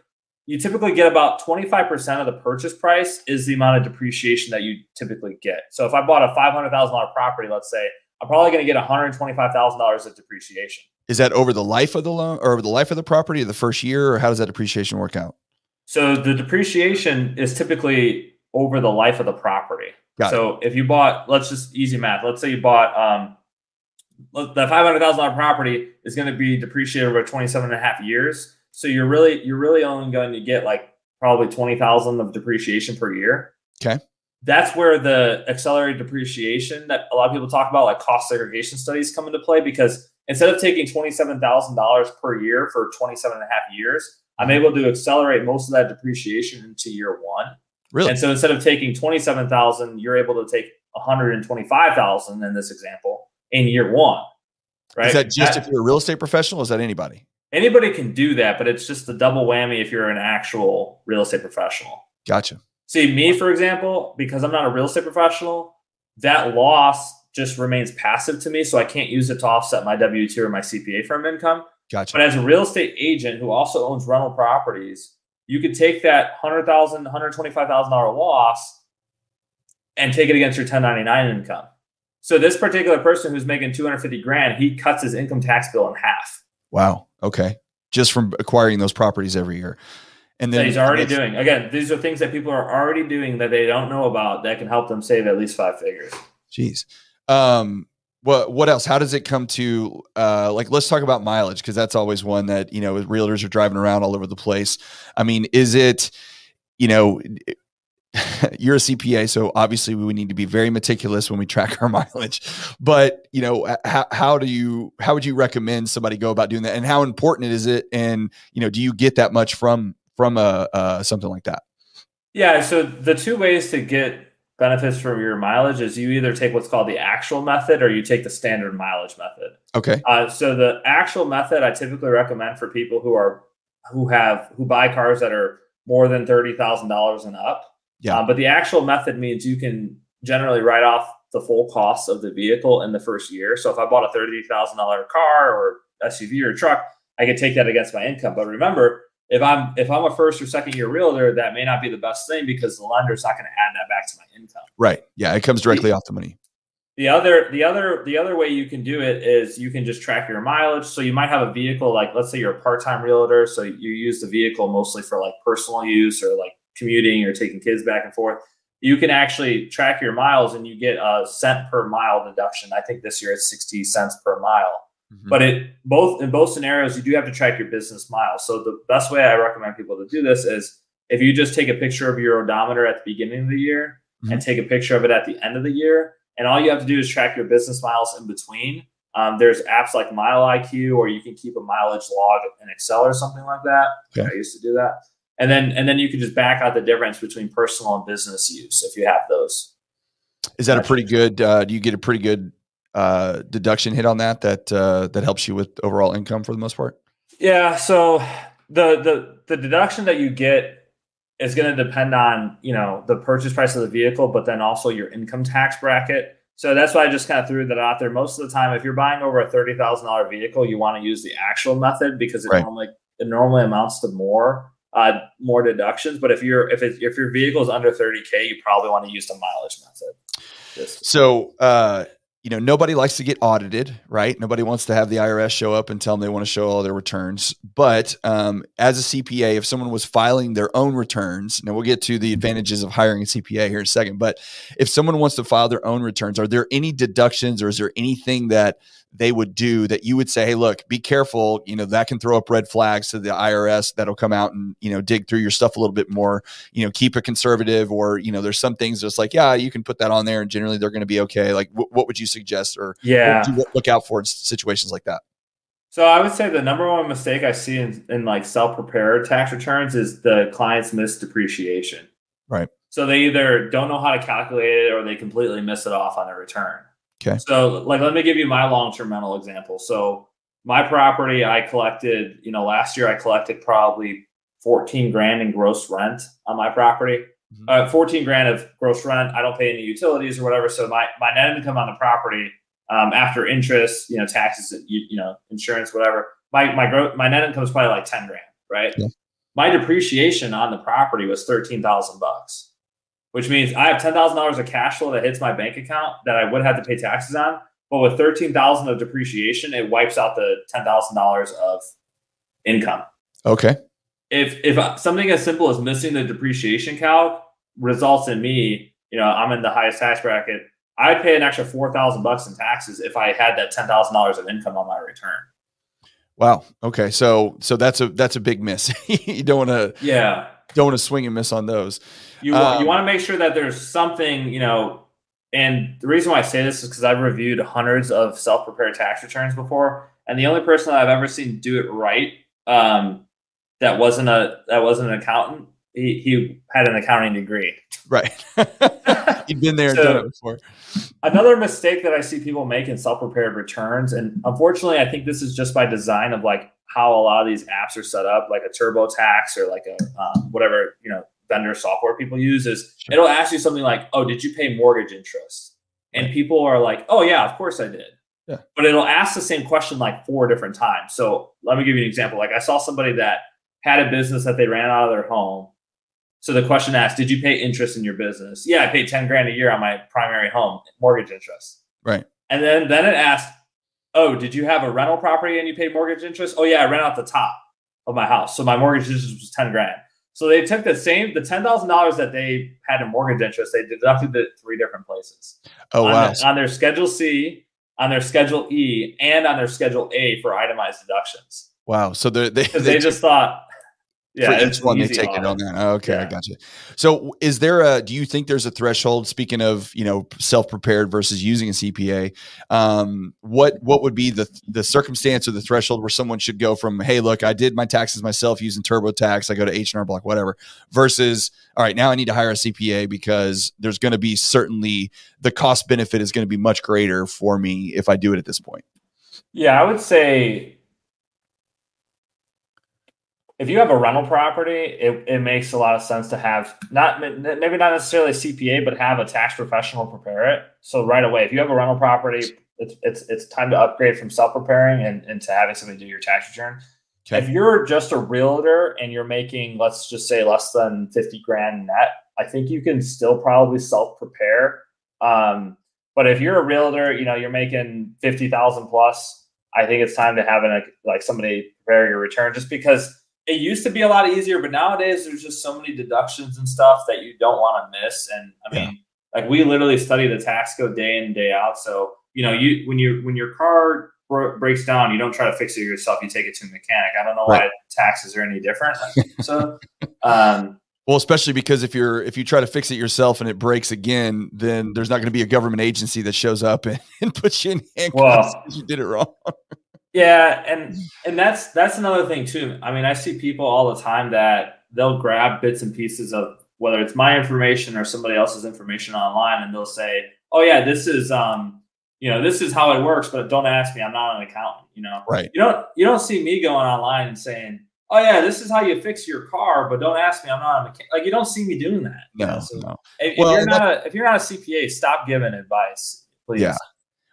you typically get about twenty-five percent of the purchase price is the amount of depreciation that you typically get. So if I bought a five hundred thousand dollars property, let's say, I'm probably going to get one hundred twenty-five thousand dollars of depreciation. Is that over the life of the loan or over the life of the property or the first year, or how does that depreciation work out? So the depreciation is typically over the life of the property. Got so it. If you bought, let's just easy math. Let's say you bought, um, the five hundred thousand dollars property is going to be depreciated over twenty-seven and a half years. So you're really, you're really only going to get like probably twenty thousand of depreciation per year. Okay. That's where the accelerated depreciation that a lot of people talk about, like cost segregation studies, come into play, because instead of taking twenty-seven thousand dollars per year for twenty-seven and a half years, I'm able to accelerate most of that depreciation into year one. Really? And so instead of taking twenty-seven thousand, you're able to take one hundred twenty-five thousand in this example in year one, right? Is that just that, if you're a real estate professional, is that anybody? Anybody can do that, but it's just the double whammy if you're an actual real estate professional. Gotcha. See, me, for example, because I'm not a real estate professional, that loss just remains passive to me. So I can't use it to offset my W two or my C P A firm income. Gotcha. But as a real estate agent who also owns rental properties, you could take that one hundred thousand dollars, one hundred twenty-five thousand dollars loss and take it against your ten ninety-nine income. So this particular person who's making two hundred fifty grand, he cuts his income tax bill in half. Wow. Okay. Just from acquiring those properties every year. And then that he's already doing. Again, these are things that people are already doing that they don't know about that can help them save at least five figures. Jeez. Um, what, what else? How does it come to, uh, like, let's talk about mileage, 'cause that's always one that, you know, realtors are driving around all over the place. I mean, is it, you know, you're a C P A, so obviously we need to be very meticulous when we track our mileage. But you know, how, how do you, how would you recommend somebody go about doing that, and how important is it? And you know, do you get that much from from a uh, something like that? Yeah. So the two ways to get benefits from your mileage is you either take what's called the actual method, or you take the standard mileage method. Okay. Uh, so the actual method I typically recommend for people who are who have who buy cars that are more than thirty thousand dollars and up. Yeah. Um, but the actual method means you can generally write off the full cost of the vehicle in the first year. So if I bought a thirty thousand dollars car or S U V or truck, I could take that against my income. But remember, if I'm if I'm a first or second year realtor, that may not be the best thing, because the lender's not going to add that back to my income. Right. Yeah. It comes directly the, off the money. The other the other the other way you can do it is you can just track your mileage. So you might have a vehicle, like let's say you're a part-time realtor, so you use the vehicle mostly for like personal use or like commuting or taking kids back and forth. You can actually track your miles, and you get a cent per mile deduction. I think this year it's sixty cents per mile. Mm-hmm. But it both in both scenarios, you do have to track your business miles. So the best way I recommend people to do this is if you just take a picture of your odometer at the beginning of the year, mm-hmm. and take a picture of it at the end of the year. And all you have to do is track your business miles in between. Um, there's apps like Mile I Q, or you can keep a mileage log in Excel or something like that. Okay. I used to do that. And then and then you can just back out the difference between personal and business use if you have those. Is that a pretty good, uh, do you get a pretty good uh, deduction hit on that that uh, that helps you with overall income for the most part? Yeah, so the the the deduction that you get is going to depend on, you know, the purchase price of the vehicle, but then also your income tax bracket. So that's why I just kind of threw that out there. Most of the time, if you're buying over a thirty thousand dollars vehicle, you want to use the actual method, because it right. normally it normally amounts to more. Uh, more deductions. But if you're, if it's, if your vehicle is under thirty K, you probably want to use the mileage method. Just so, uh, you know, nobody likes to get audited, right? Nobody wants to have the I R S show up and tell them they want to show all their returns. But, um, as a C P A, if someone was filing their own returns, now we'll get to the advantages of hiring a C P A here in a second, but if someone wants to file their own returns, are there any deductions, or is there anything that they would do that you would say, hey, look, be careful, you know, that can throw up red flags to the I R S that'll come out and, you know, dig through your stuff a little bit more, you know, keep it conservative, or, you know, there's some things that's like, yeah, you can put that on there and generally they're going to be okay. Like w- what would you suggest, or yeah. what would you look out for in situations like that? So I would say the number one mistake I see in, in like self-prepared tax returns is the clients miss depreciation. Right. So they either don't know how to calculate it, or they completely miss it off on their return. Okay. So like, let me give you my long-term rental example. So my property, I collected, you know, last year I collected probably fourteen grand in gross rent on my property, mm-hmm. uh, fourteen grand of gross rent. I don't pay any utilities or whatever. So my, my net income on the property, um, after interest, you know, taxes, you, you know, insurance, whatever, my, my growth, my net income is probably like ten grand, right? Yeah. My depreciation on the property was thirteen thousand bucks. Which means I have ten thousand dollars of cash flow that hits my bank account that I would have to pay taxes on. But with thirteen thousand dollars of depreciation, it wipes out the ten thousand dollars of income. Okay. If if something as simple as missing the depreciation calc results in me, you know, I'm in the highest tax bracket, I'd pay an extra four thousand bucks in taxes if I had that ten thousand dollars of income on my return. Wow. Okay. So so that's a that's a big miss. You don't want to. Yeah. Don't want to swing and miss on those. You want, um, you want to make sure that there's something, you know, and the reason why I say this is because I've reviewed hundreds of self-prepared tax returns before. And the only person that I've ever seen do it right, um, that wasn't a, that wasn't an accountant. He, he had an accounting degree. Right. You've been there so, and done it before. Another mistake that I see people make in self-prepared returns, and unfortunately, I think this is just by design of like how a lot of these apps are set up, like a TurboTax or like a um, whatever, you know, vendor software people use, is sure. It'll ask you something like, oh, did you pay mortgage interest? And people are like, oh yeah, of course I did. Yeah. But it'll ask the same question like four different times. So let me give you an example. Like I saw somebody that had a business that they ran out of their home. So the question asked, did you pay interest in your business? Yeah, I paid ten grand a year on my primary home, mortgage interest. Right. And then, then it asked, oh, did you have a rental property and you paid mortgage interest? Oh yeah, I rent out the top of my house. So my mortgage interest was ten grand. So they took the same, the ten thousand dollars that they had in mortgage interest, they deducted it three different places. Oh, on wow. The, on their Schedule C, on their Schedule E, and on their Schedule A for itemized deductions. Wow. So they, they, they just thought, Yeah, for each one they take it on that. Oh, okay, yeah. I got you. So is there a, do you think there's a threshold, speaking of, you know, self-prepared versus using a C P A, um, what, what would be the, the circumstance or the threshold where someone should go from, hey, look, I did my taxes myself using TurboTax, I go to H and R Block, whatever, versus, all right, now I need to hire a C P A because there's going to be certainly the cost benefit is going to be much greater for me if I do it at this point. Yeah, I would say, if you have a rental property, it, it makes a lot of sense to have, not maybe not necessarily a C P A, but have a tax professional prepare it. So right away, if you have a rental property, it's it's it's time to upgrade from self-preparing and, and to having somebody do your tax return. Okay. If you're just a realtor and you're making, let's just say, less than fifty grand net, I think you can still probably self-prepare. Um, but if you're a realtor, you know, you're making fifty thousand plus, I think it's time to have an, like somebody prepare your return, just because it used to be a lot easier, but nowadays there's just so many deductions and stuff that you don't want to miss. And I mean, yeah. like we literally study the tax code day in and day out. So, you know, you, when you, when your car bro- breaks down, you don't try to fix it yourself. You take it to a mechanic. I don't know right. why taxes are any different. So, um, well, especially because if you're, if you try to fix it yourself and it breaks again, then there's not going to be a government agency that shows up and, and puts you in handcuffs well, because you did it wrong. Yeah. And, and that's, that's another thing too. I mean, I see people all the time that they'll grab bits and pieces of whether it's my information or somebody else's information online. And they'll say, oh yeah, this is, um, you know, this is how it works, but don't ask me, I'm not an accountant, you know, right. You don't, you don't see me going online and saying, oh yeah, this is how you fix your car, but don't ask me, I'm not a mechanic. Like, you don't see me doing that. No, you know? So no. If, well, if you're not, a, if you're not a C P A, stop giving advice, please. Yeah.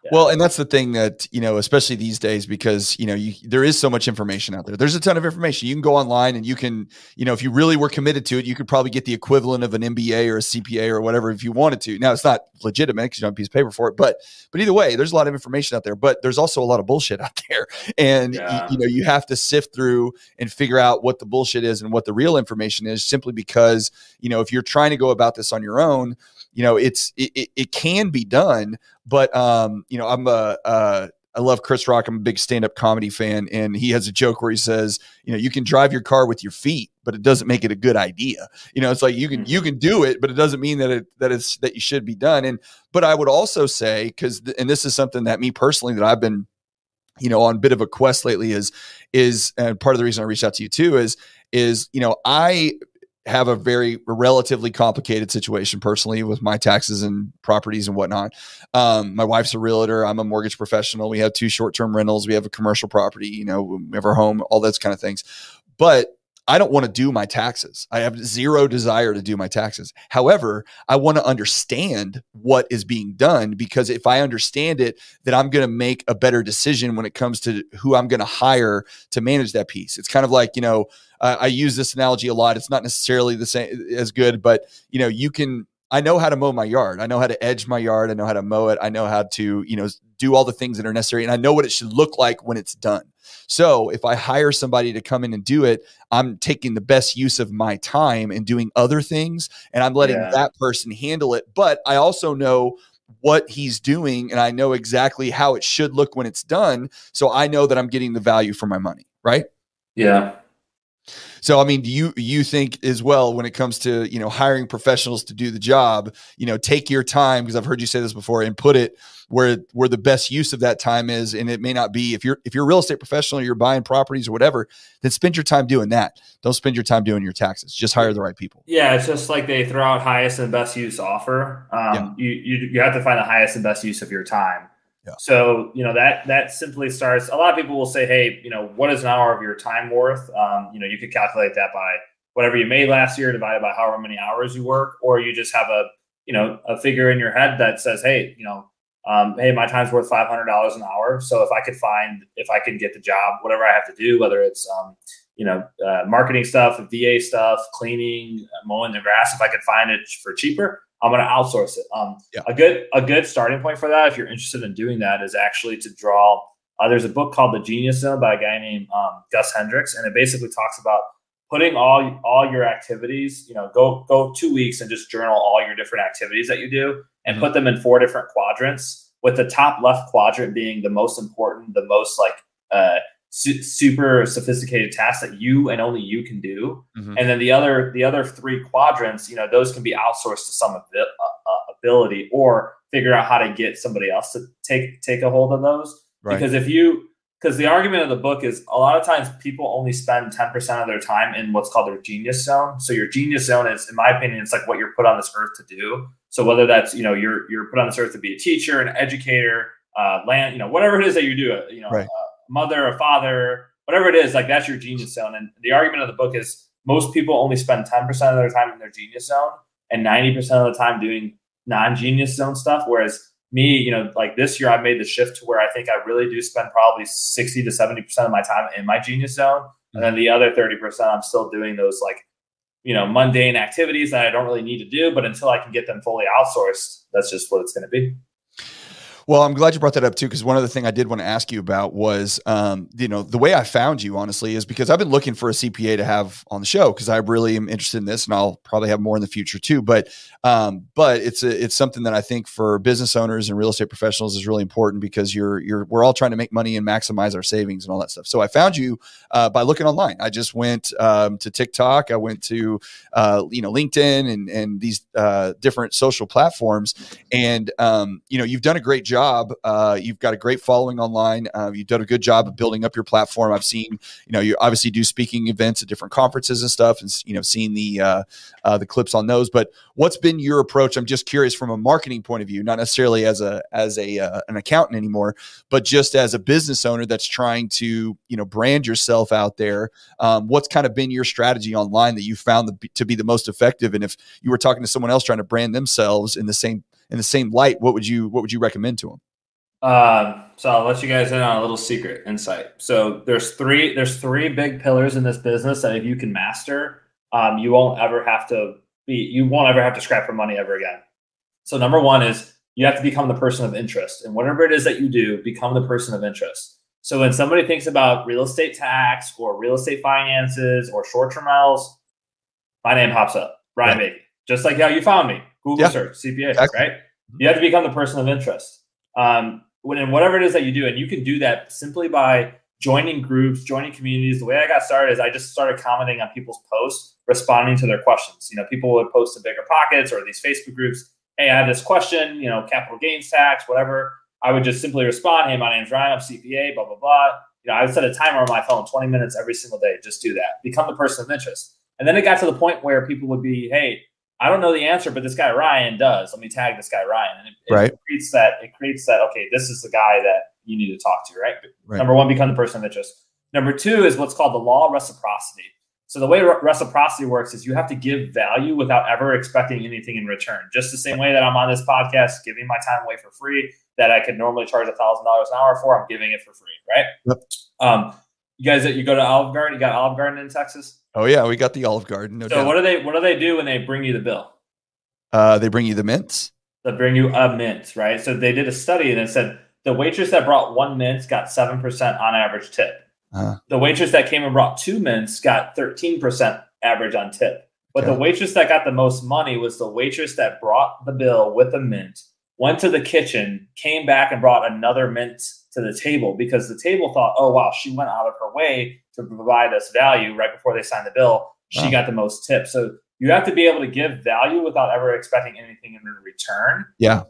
Yeah. Well, and that's the thing that, you know, especially these days, because, you know, you, there is so much information out there. There's a ton of information. You can go online and you can, you know, if you really were committed to it, you could probably get the equivalent of an M B A or a C P A or whatever, if you wanted to. Now, it's not legitimate because you don't have a piece of paper for it, but, but either way, there's a lot of information out there, but there's also a lot of bullshit out there. And, yeah. you, you know, you have to sift through and figure out what the bullshit is and what the real information is, simply because, you know, if you're trying to go about this on your own, you know, it's, it, it, it can be done, but, um, you know, I'm a, uh, I love Chris Rock. I'm a big stand-up comedy fan. And he has a joke where he says, you know, you can drive your car with your feet, but it doesn't make it a good idea. You know, it's like, you can, you can do it, but it doesn't mean that it, that it's, that you should be done. And, but I would also say, cause, th- and this is something that me personally, that I've been, you know, on a bit of a quest lately is, is, and part of the reason I reached out to you too is, is, you know, I have a very relatively complicated situation personally with my taxes and properties and whatnot. Um, my wife's a realtor. I'm a mortgage professional. We have two short-term rentals. We have a commercial property, you know, we have our home, all those kind of things. But I don't want to do my taxes. I have zero desire to do my taxes. However, I want to understand what is being done, because if I understand it, then I'm going to make a better decision when it comes to who I'm going to hire to manage that piece. It's kind of like, you know, uh, I use this analogy a lot. It's not necessarily the same as good, but you know, you can, I know how to mow my yard. I know how to edge my yard. I know how to mow it. I know how to, you know, do all the things that are necessary. And I know what it should look like when it's done. So if I hire somebody to come in and do it, I'm taking the best use of my time and doing other things. And I'm letting yeah. that person handle it. But I also know what he's doing. And I know exactly how it should look when it's done. So I know that I'm getting the value for my money. Right? Yeah. So, I mean, do you, you think as well, when it comes to, you know, hiring professionals to do the job, you know, take your time, because I've heard you say this before, and put it where, where the best use of that time is. And it may not be, if you're, if you're a real estate professional, or you're buying properties or whatever, then spend your time doing that. Don't spend your time doing your taxes. Just hire the right people. Yeah. It's just like they throw out highest and best use offer. Um, yeah. you, you, you have to find the highest and best use of your time. Yeah. So, you know, that, that simply starts, a lot of people will say, hey, you know, what is an hour of your time worth? Um, you know, you could calculate that by whatever you made last year divided by however many hours you work, or you just have a, you know, a figure in your head that says, hey, you know, um, hey, my time's worth five hundred dollars an hour. So if I could find, if I can get the job, whatever I have to do, whether it's, um, you know, uh, marketing stuff, V A stuff, cleaning, mowing the grass, if I could find it for cheaper, I'm going to outsource it. Um, yeah. A good a good starting point for that, if you're interested in doing that, is actually to draw. Uh, there's a book called The Genius Zone by a guy named um, Gus Hendricks, and it basically talks about putting all all your activities. You know, go go two weeks and just journal all your different activities that you do, and mm-hmm. put them in four different quadrants. With the top left quadrant being the most important, the most like uh, su- super sophisticated tasks that you and only you can do. Mm-hmm. And then the other, the other three quadrants, you know, those can be outsourced to some abil- uh, ability or figure out how to get somebody else to take, take a hold of those. Right. Because if you, because the argument of the book is a lot of times people only spend ten percent of their time in what's called their genius zone. So your genius zone is, in my opinion, it's like what you're put on this earth to do. So whether that's, you know, you're, you're put on this earth to be a teacher, an educator, uh, land, you know, whatever it is that you do, you know, right. a mother, a father, whatever it is, like that's your genius zone. And the argument of the book is most people only spend ten percent of their time in their genius zone and ninety percent of the time doing non-genius zone stuff. Whereas me, you know, like this year I made the shift to where I think I really do spend probably sixty to seventy percent of my time in my genius zone. Mm-hmm. And then the other thirty percent, I'm still doing those like, you know, mundane activities that I don't really need to do, but until I can get them fully outsourced, that's just what it's going to be. Well, I'm glad you brought that up too, because one other thing I did want to ask you about was, um, you know, the way I found you honestly is because I've been looking for a C P A to have on the show because I really am interested in this, and I'll probably have more in the future too. But, um, but it's a, it's something that I think for business owners and real estate professionals is really important because you're you're we're all trying to make money and maximize our savings and all that stuff. So I found you uh, by looking online. I just went um, to TikTok, I went to uh, you know LinkedIn and and these uh, different social platforms, and um, you know you've done a great job. job. Uh, you've got a great following online. Uh, you've done a good job of building up your platform. I've seen, you know, you obviously do speaking events at different conferences and stuff and, you know, seen the, uh, uh, the clips on those, but what's been your approach? I'm just curious from a marketing point of view, not necessarily as a, as a, uh, an accountant anymore, but just as a business owner that's trying to, you know, brand yourself out there. Um, what's kind of been your strategy online that you found the, to be the most effective? And if you were talking to someone else trying to brand themselves in the same in the same light, what would you, what would you recommend to them? Um, so I'll let you guys in on a little secret insight. So there's three, there's three big pillars in this business that if you can master, um, you won't ever have to be, you won't ever have to scrap for money ever again. So number one is you have to become the person of interest, and whatever it is that you do, become the person of interest. So when somebody thinks about real estate tax or real estate finances or short-term rentals, my name pops up, Ryan Bakke, just like how you found me. Google yeah. search, C P A, exactly. Right? You have to become the person of interest. Um, when and whatever it is that you do, and you can do that simply by joining groups, joining communities. The way I got started is I just started commenting on people's posts, responding to their questions. You know, people would post to BiggerPockets or these Facebook groups. Hey, I have this question, you know, capital gains tax, whatever. I would just simply respond, hey, my name's Ryan, I'm C P A, blah, blah, blah. You know, I would set a timer on my phone, twenty minutes every single day. Just do that. Become the person of interest. And then it got to the point where people would be, hey, I don't know the answer, but this guy Ryan does. Let me tag this guy Ryan, and it, right. it creates that. It creates that. Okay, this is the guy that you need to talk to, right? right? Number one, become the person of interest. Number two is what's called the law of reciprocity. So the way re- reciprocity works is you have to give value without ever expecting anything in return. Just the same way that I'm on this podcast, giving my time away for free that I could normally charge a thousand dollars an hour for, I'm giving it for free, right? Yep. Um, you guys, you go to Olive Garden. You got Olive Garden in Texas. Oh yeah, we got the Olive Garden. No so doubt. what do they what do they do when they bring you the bill? Uh, they bring you the mints. They bring you a mint, right? So they did a study and it said the waitress that brought one mint got seven percent on average tip. Uh-huh. The waitress that came and brought two mints got thirteen percent average on tip. But okay. the waitress that got the most money was the waitress that brought the bill with a mint, went to the kitchen, came back and brought another mint to the table because the table thought, oh, wow, she went out of her way to provide us value right before they signed the bill. She wow. got the most tip. So you have to be able to give value without ever expecting anything in return. Yeah.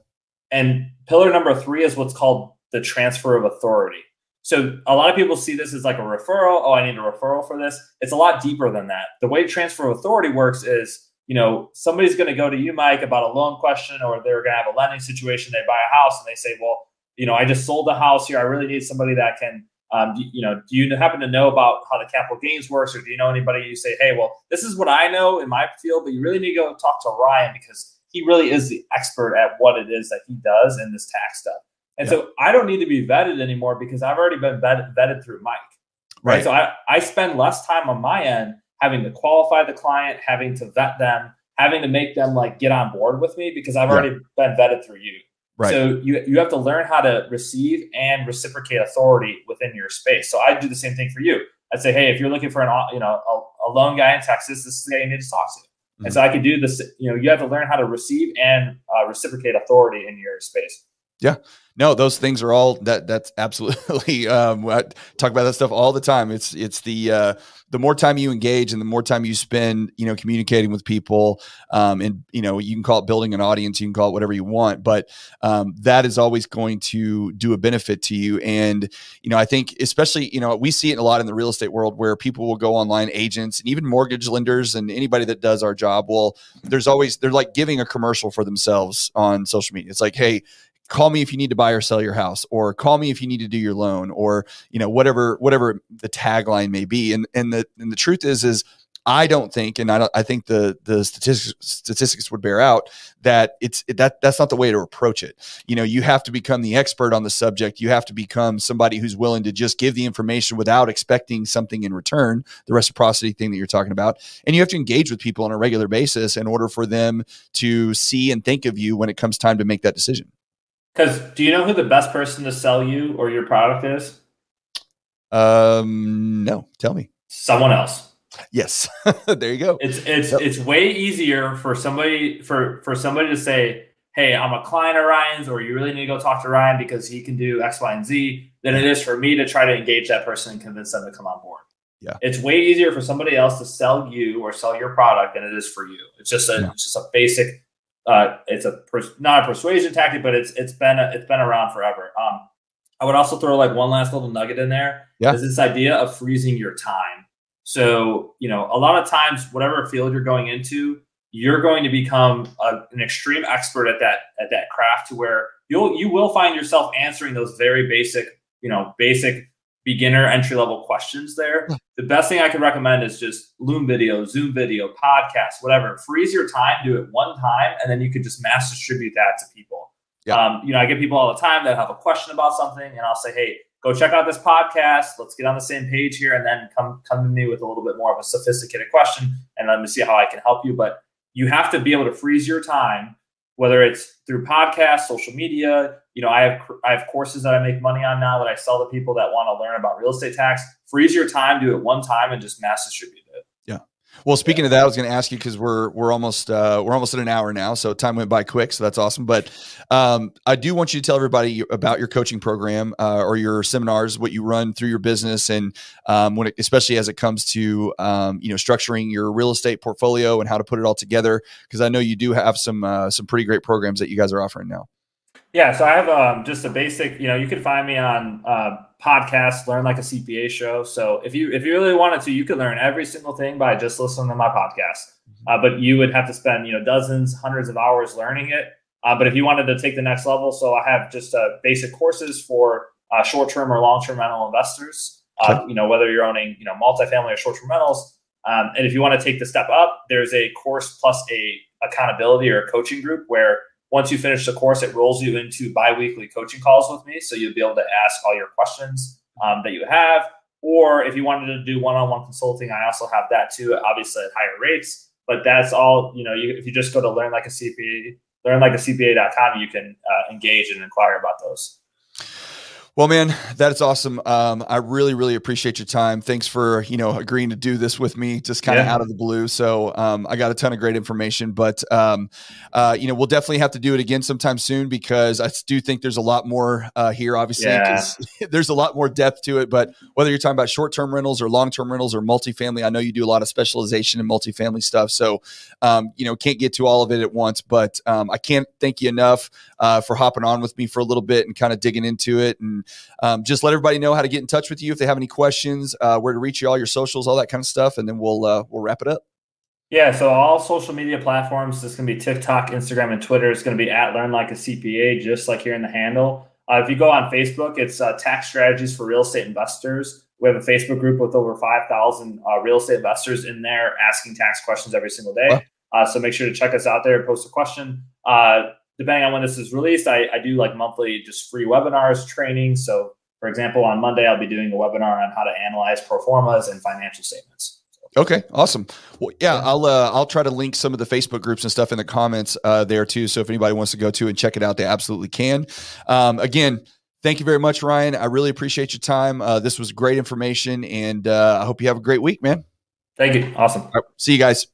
And pillar number three is what's called the transfer of authority. So a lot of people see this as like a referral. Oh, I need a referral for this. It's a lot deeper than that. The way transfer of authority works is, you know, somebody's going to go to you, Mike, about a loan question, or they're going to have a lending situation. They buy a house and they say, well, you know, I just sold the house here. I really need somebody that can, um, do, you know, do you happen to know about how the capital gains works? Or do you know anybody? You say, hey, well, this is what I know in my field, but you really need to go talk to Ryan because he really is the expert at what it is that he does in this tax stuff. And yeah. so I don't need to be vetted anymore because I've already been vetted, vetted through Mike. Right. right. So I, I spend less time on my end having to qualify the client, having to vet them, having to make them like get on board with me because I've yeah. already been vetted through you. Right. So you you have to learn how to receive and reciprocate authority within your space. So I do the same thing for you. I'd say, hey, if you're looking for an you know a, a loan guy in Texas, this is the guy you need to talk to. Mm-hmm. And so I could do this. You know, you have to learn how to receive and uh, reciprocate authority in your space. Yeah, No, those things are all that. That's absolutely. Um, I talk about that stuff all the time. It's it's the uh, the more time you engage and the more time you spend, you know, communicating with people, um, and you know, you can call it building an audience, you can call it whatever you want, but um, that is always going to do a benefit to you. And you know, I think especially, you know, we see it a lot in the real estate world where people will go online, agents and even mortgage lenders and anybody that does our job. Well, there's always they're like giving a commercial for themselves on social media. It's like, hey, call me if you need to buy or sell your house, or call me if you need to do your loan, or, you know, whatever, whatever the tagline may be. And, and the, and the truth is, is I don't think, and I don't, I think the, the statistics, statistics would bear out that it's, that that's not the way to approach it. You know, you have to become the expert on the subject. You have to become somebody who's willing to just give the information without expecting something in return, the reciprocity thing that you're talking about. And you have to engage with people on a regular basis in order for them to see and think of you when it comes time to make that decision. Because do you know who the best person to sell you or your product is? Um, no, tell me. Someone else. Yes, there you go. It's it's yep. it's way easier for somebody for for somebody to say, "Hey, I'm a client of Ryan's," or "You really need to go talk to Ryan because he can do X, Y, and Z," than it is for me to try to engage that person and convince them to come on board. Yeah, it's way easier for somebody else to sell you or sell your product than it is for you. It's just a yeah. it's just a basic. Uh, it's a pers- not a persuasion tactic, but it's it's been a, it's been around forever. Um, I would also throw like one last little nugget in there. Yeah. Is this idea of freezing your time. So you know, a lot of times, whatever field you're going into, you're going to become a, an extreme expert at that at that craft, to where you'll you will find yourself answering those very basic, you know, basic beginner entry level questions. There, yeah. The best thing I could recommend is just Loom video, Zoom video, podcast, whatever. Freeze your time, do it one time, and then you can just mass distribute that to people. Yeah. Um, you know, I get people all the time that have a question about something, and I'll say, "Hey, go check out this podcast. Let's get on the same page here, and then come come to me with a little bit more of a sophisticated question, and let me see how I can help you." But you have to be able to freeze your time, whether it's through podcasts, social media. You know, I have I have courses that I make money on now that I sell to people that want to learn about real estate tax. Freeze your time, do it one time, and just mass distribute it. Yeah. Well, speaking yeah. of that, I was going to ask you because we're we're almost uh, we're almost at an hour now, so time went by quick. So that's awesome. But um, I do want you to tell everybody about your coaching program uh, or your seminars, what you run through your business, and um, when it, especially as it comes to um, you know structuring your real estate portfolio and how to put it all together. Because I know you do have some uh, some pretty great programs that you guys are offering now. Yeah, so I have um, just a basic, you know, you can find me on uh, podcasts, Learn Like a C P A show. So if you if you really wanted to, you could learn every single thing by just listening to my podcast. Uh, but you would have to spend, you know, dozens, hundreds of hours learning it. Uh, but if you wanted to take the next level, so I have just uh, basic courses for uh, short-term or long-term rental investors, uh, okay. you know, whether you're owning, you know, multifamily or short-term rentals. Um, and if you want to take the step up, there's a course plus a accountability or a coaching group where once you finish the course, it rolls you into bi-weekly coaching calls with me. So you'll be able to ask all your questions um, that you have. Or if you wanted to do one-on-one consulting, I also have that too, obviously at higher rates. But that's all, you know, you, if you just go to Learn Like a C P A, learn like a C P A dot com, you can uh, engage and inquire about those. Well, man, that's awesome. Um, I really, really appreciate your time. Thanks for, you know, agreeing to do this with me, just kind of yeah. out of the blue. So um, I got a ton of great information, but, um, uh, you know, we'll definitely have to do it again sometime soon because I do think there's a lot more uh, here, obviously, because yeah. there's a lot more depth to it. But whether you're talking about short-term rentals or long-term rentals or multifamily, I know you do a lot of specialization in multifamily stuff. So, um, you know, can't get to all of it at once, but um, I can't thank you enough uh, for hopping on with me for a little bit and kind of digging into it. And Um, just let everybody know how to get in touch with you if they have any questions, uh, where to reach you, all your socials, all that kind of stuff. And then we'll, uh, we'll wrap it up. Yeah. So all social media platforms, this is going to be TikTok, Instagram, and Twitter. It's going to be at Learn Like a C P A, just like here in the handle. Uh, if you go on Facebook, it's uh, Tax Strategies for Real Estate Investors. We have a Facebook group with over five thousand uh, real estate investors in there asking tax questions every single day. Wow. Uh, so make sure to check us out there and post a question. Uh, Depending on when this is released, I, I do like monthly just free webinars, training. So, for example, on Monday, I'll be doing a webinar on how to analyze pro formas and financial statements. Okay. Awesome. Well, yeah, I'll, uh, I'll try to link some of the Facebook groups and stuff in the comments uh, there too. So if anybody wants to go to and check it out, they absolutely can. Um, again, thank you very much, Ryan. I really appreciate your time. Uh, this was great information and uh, I hope you have a great week, man. Thank you. Awesome. All right, see you guys.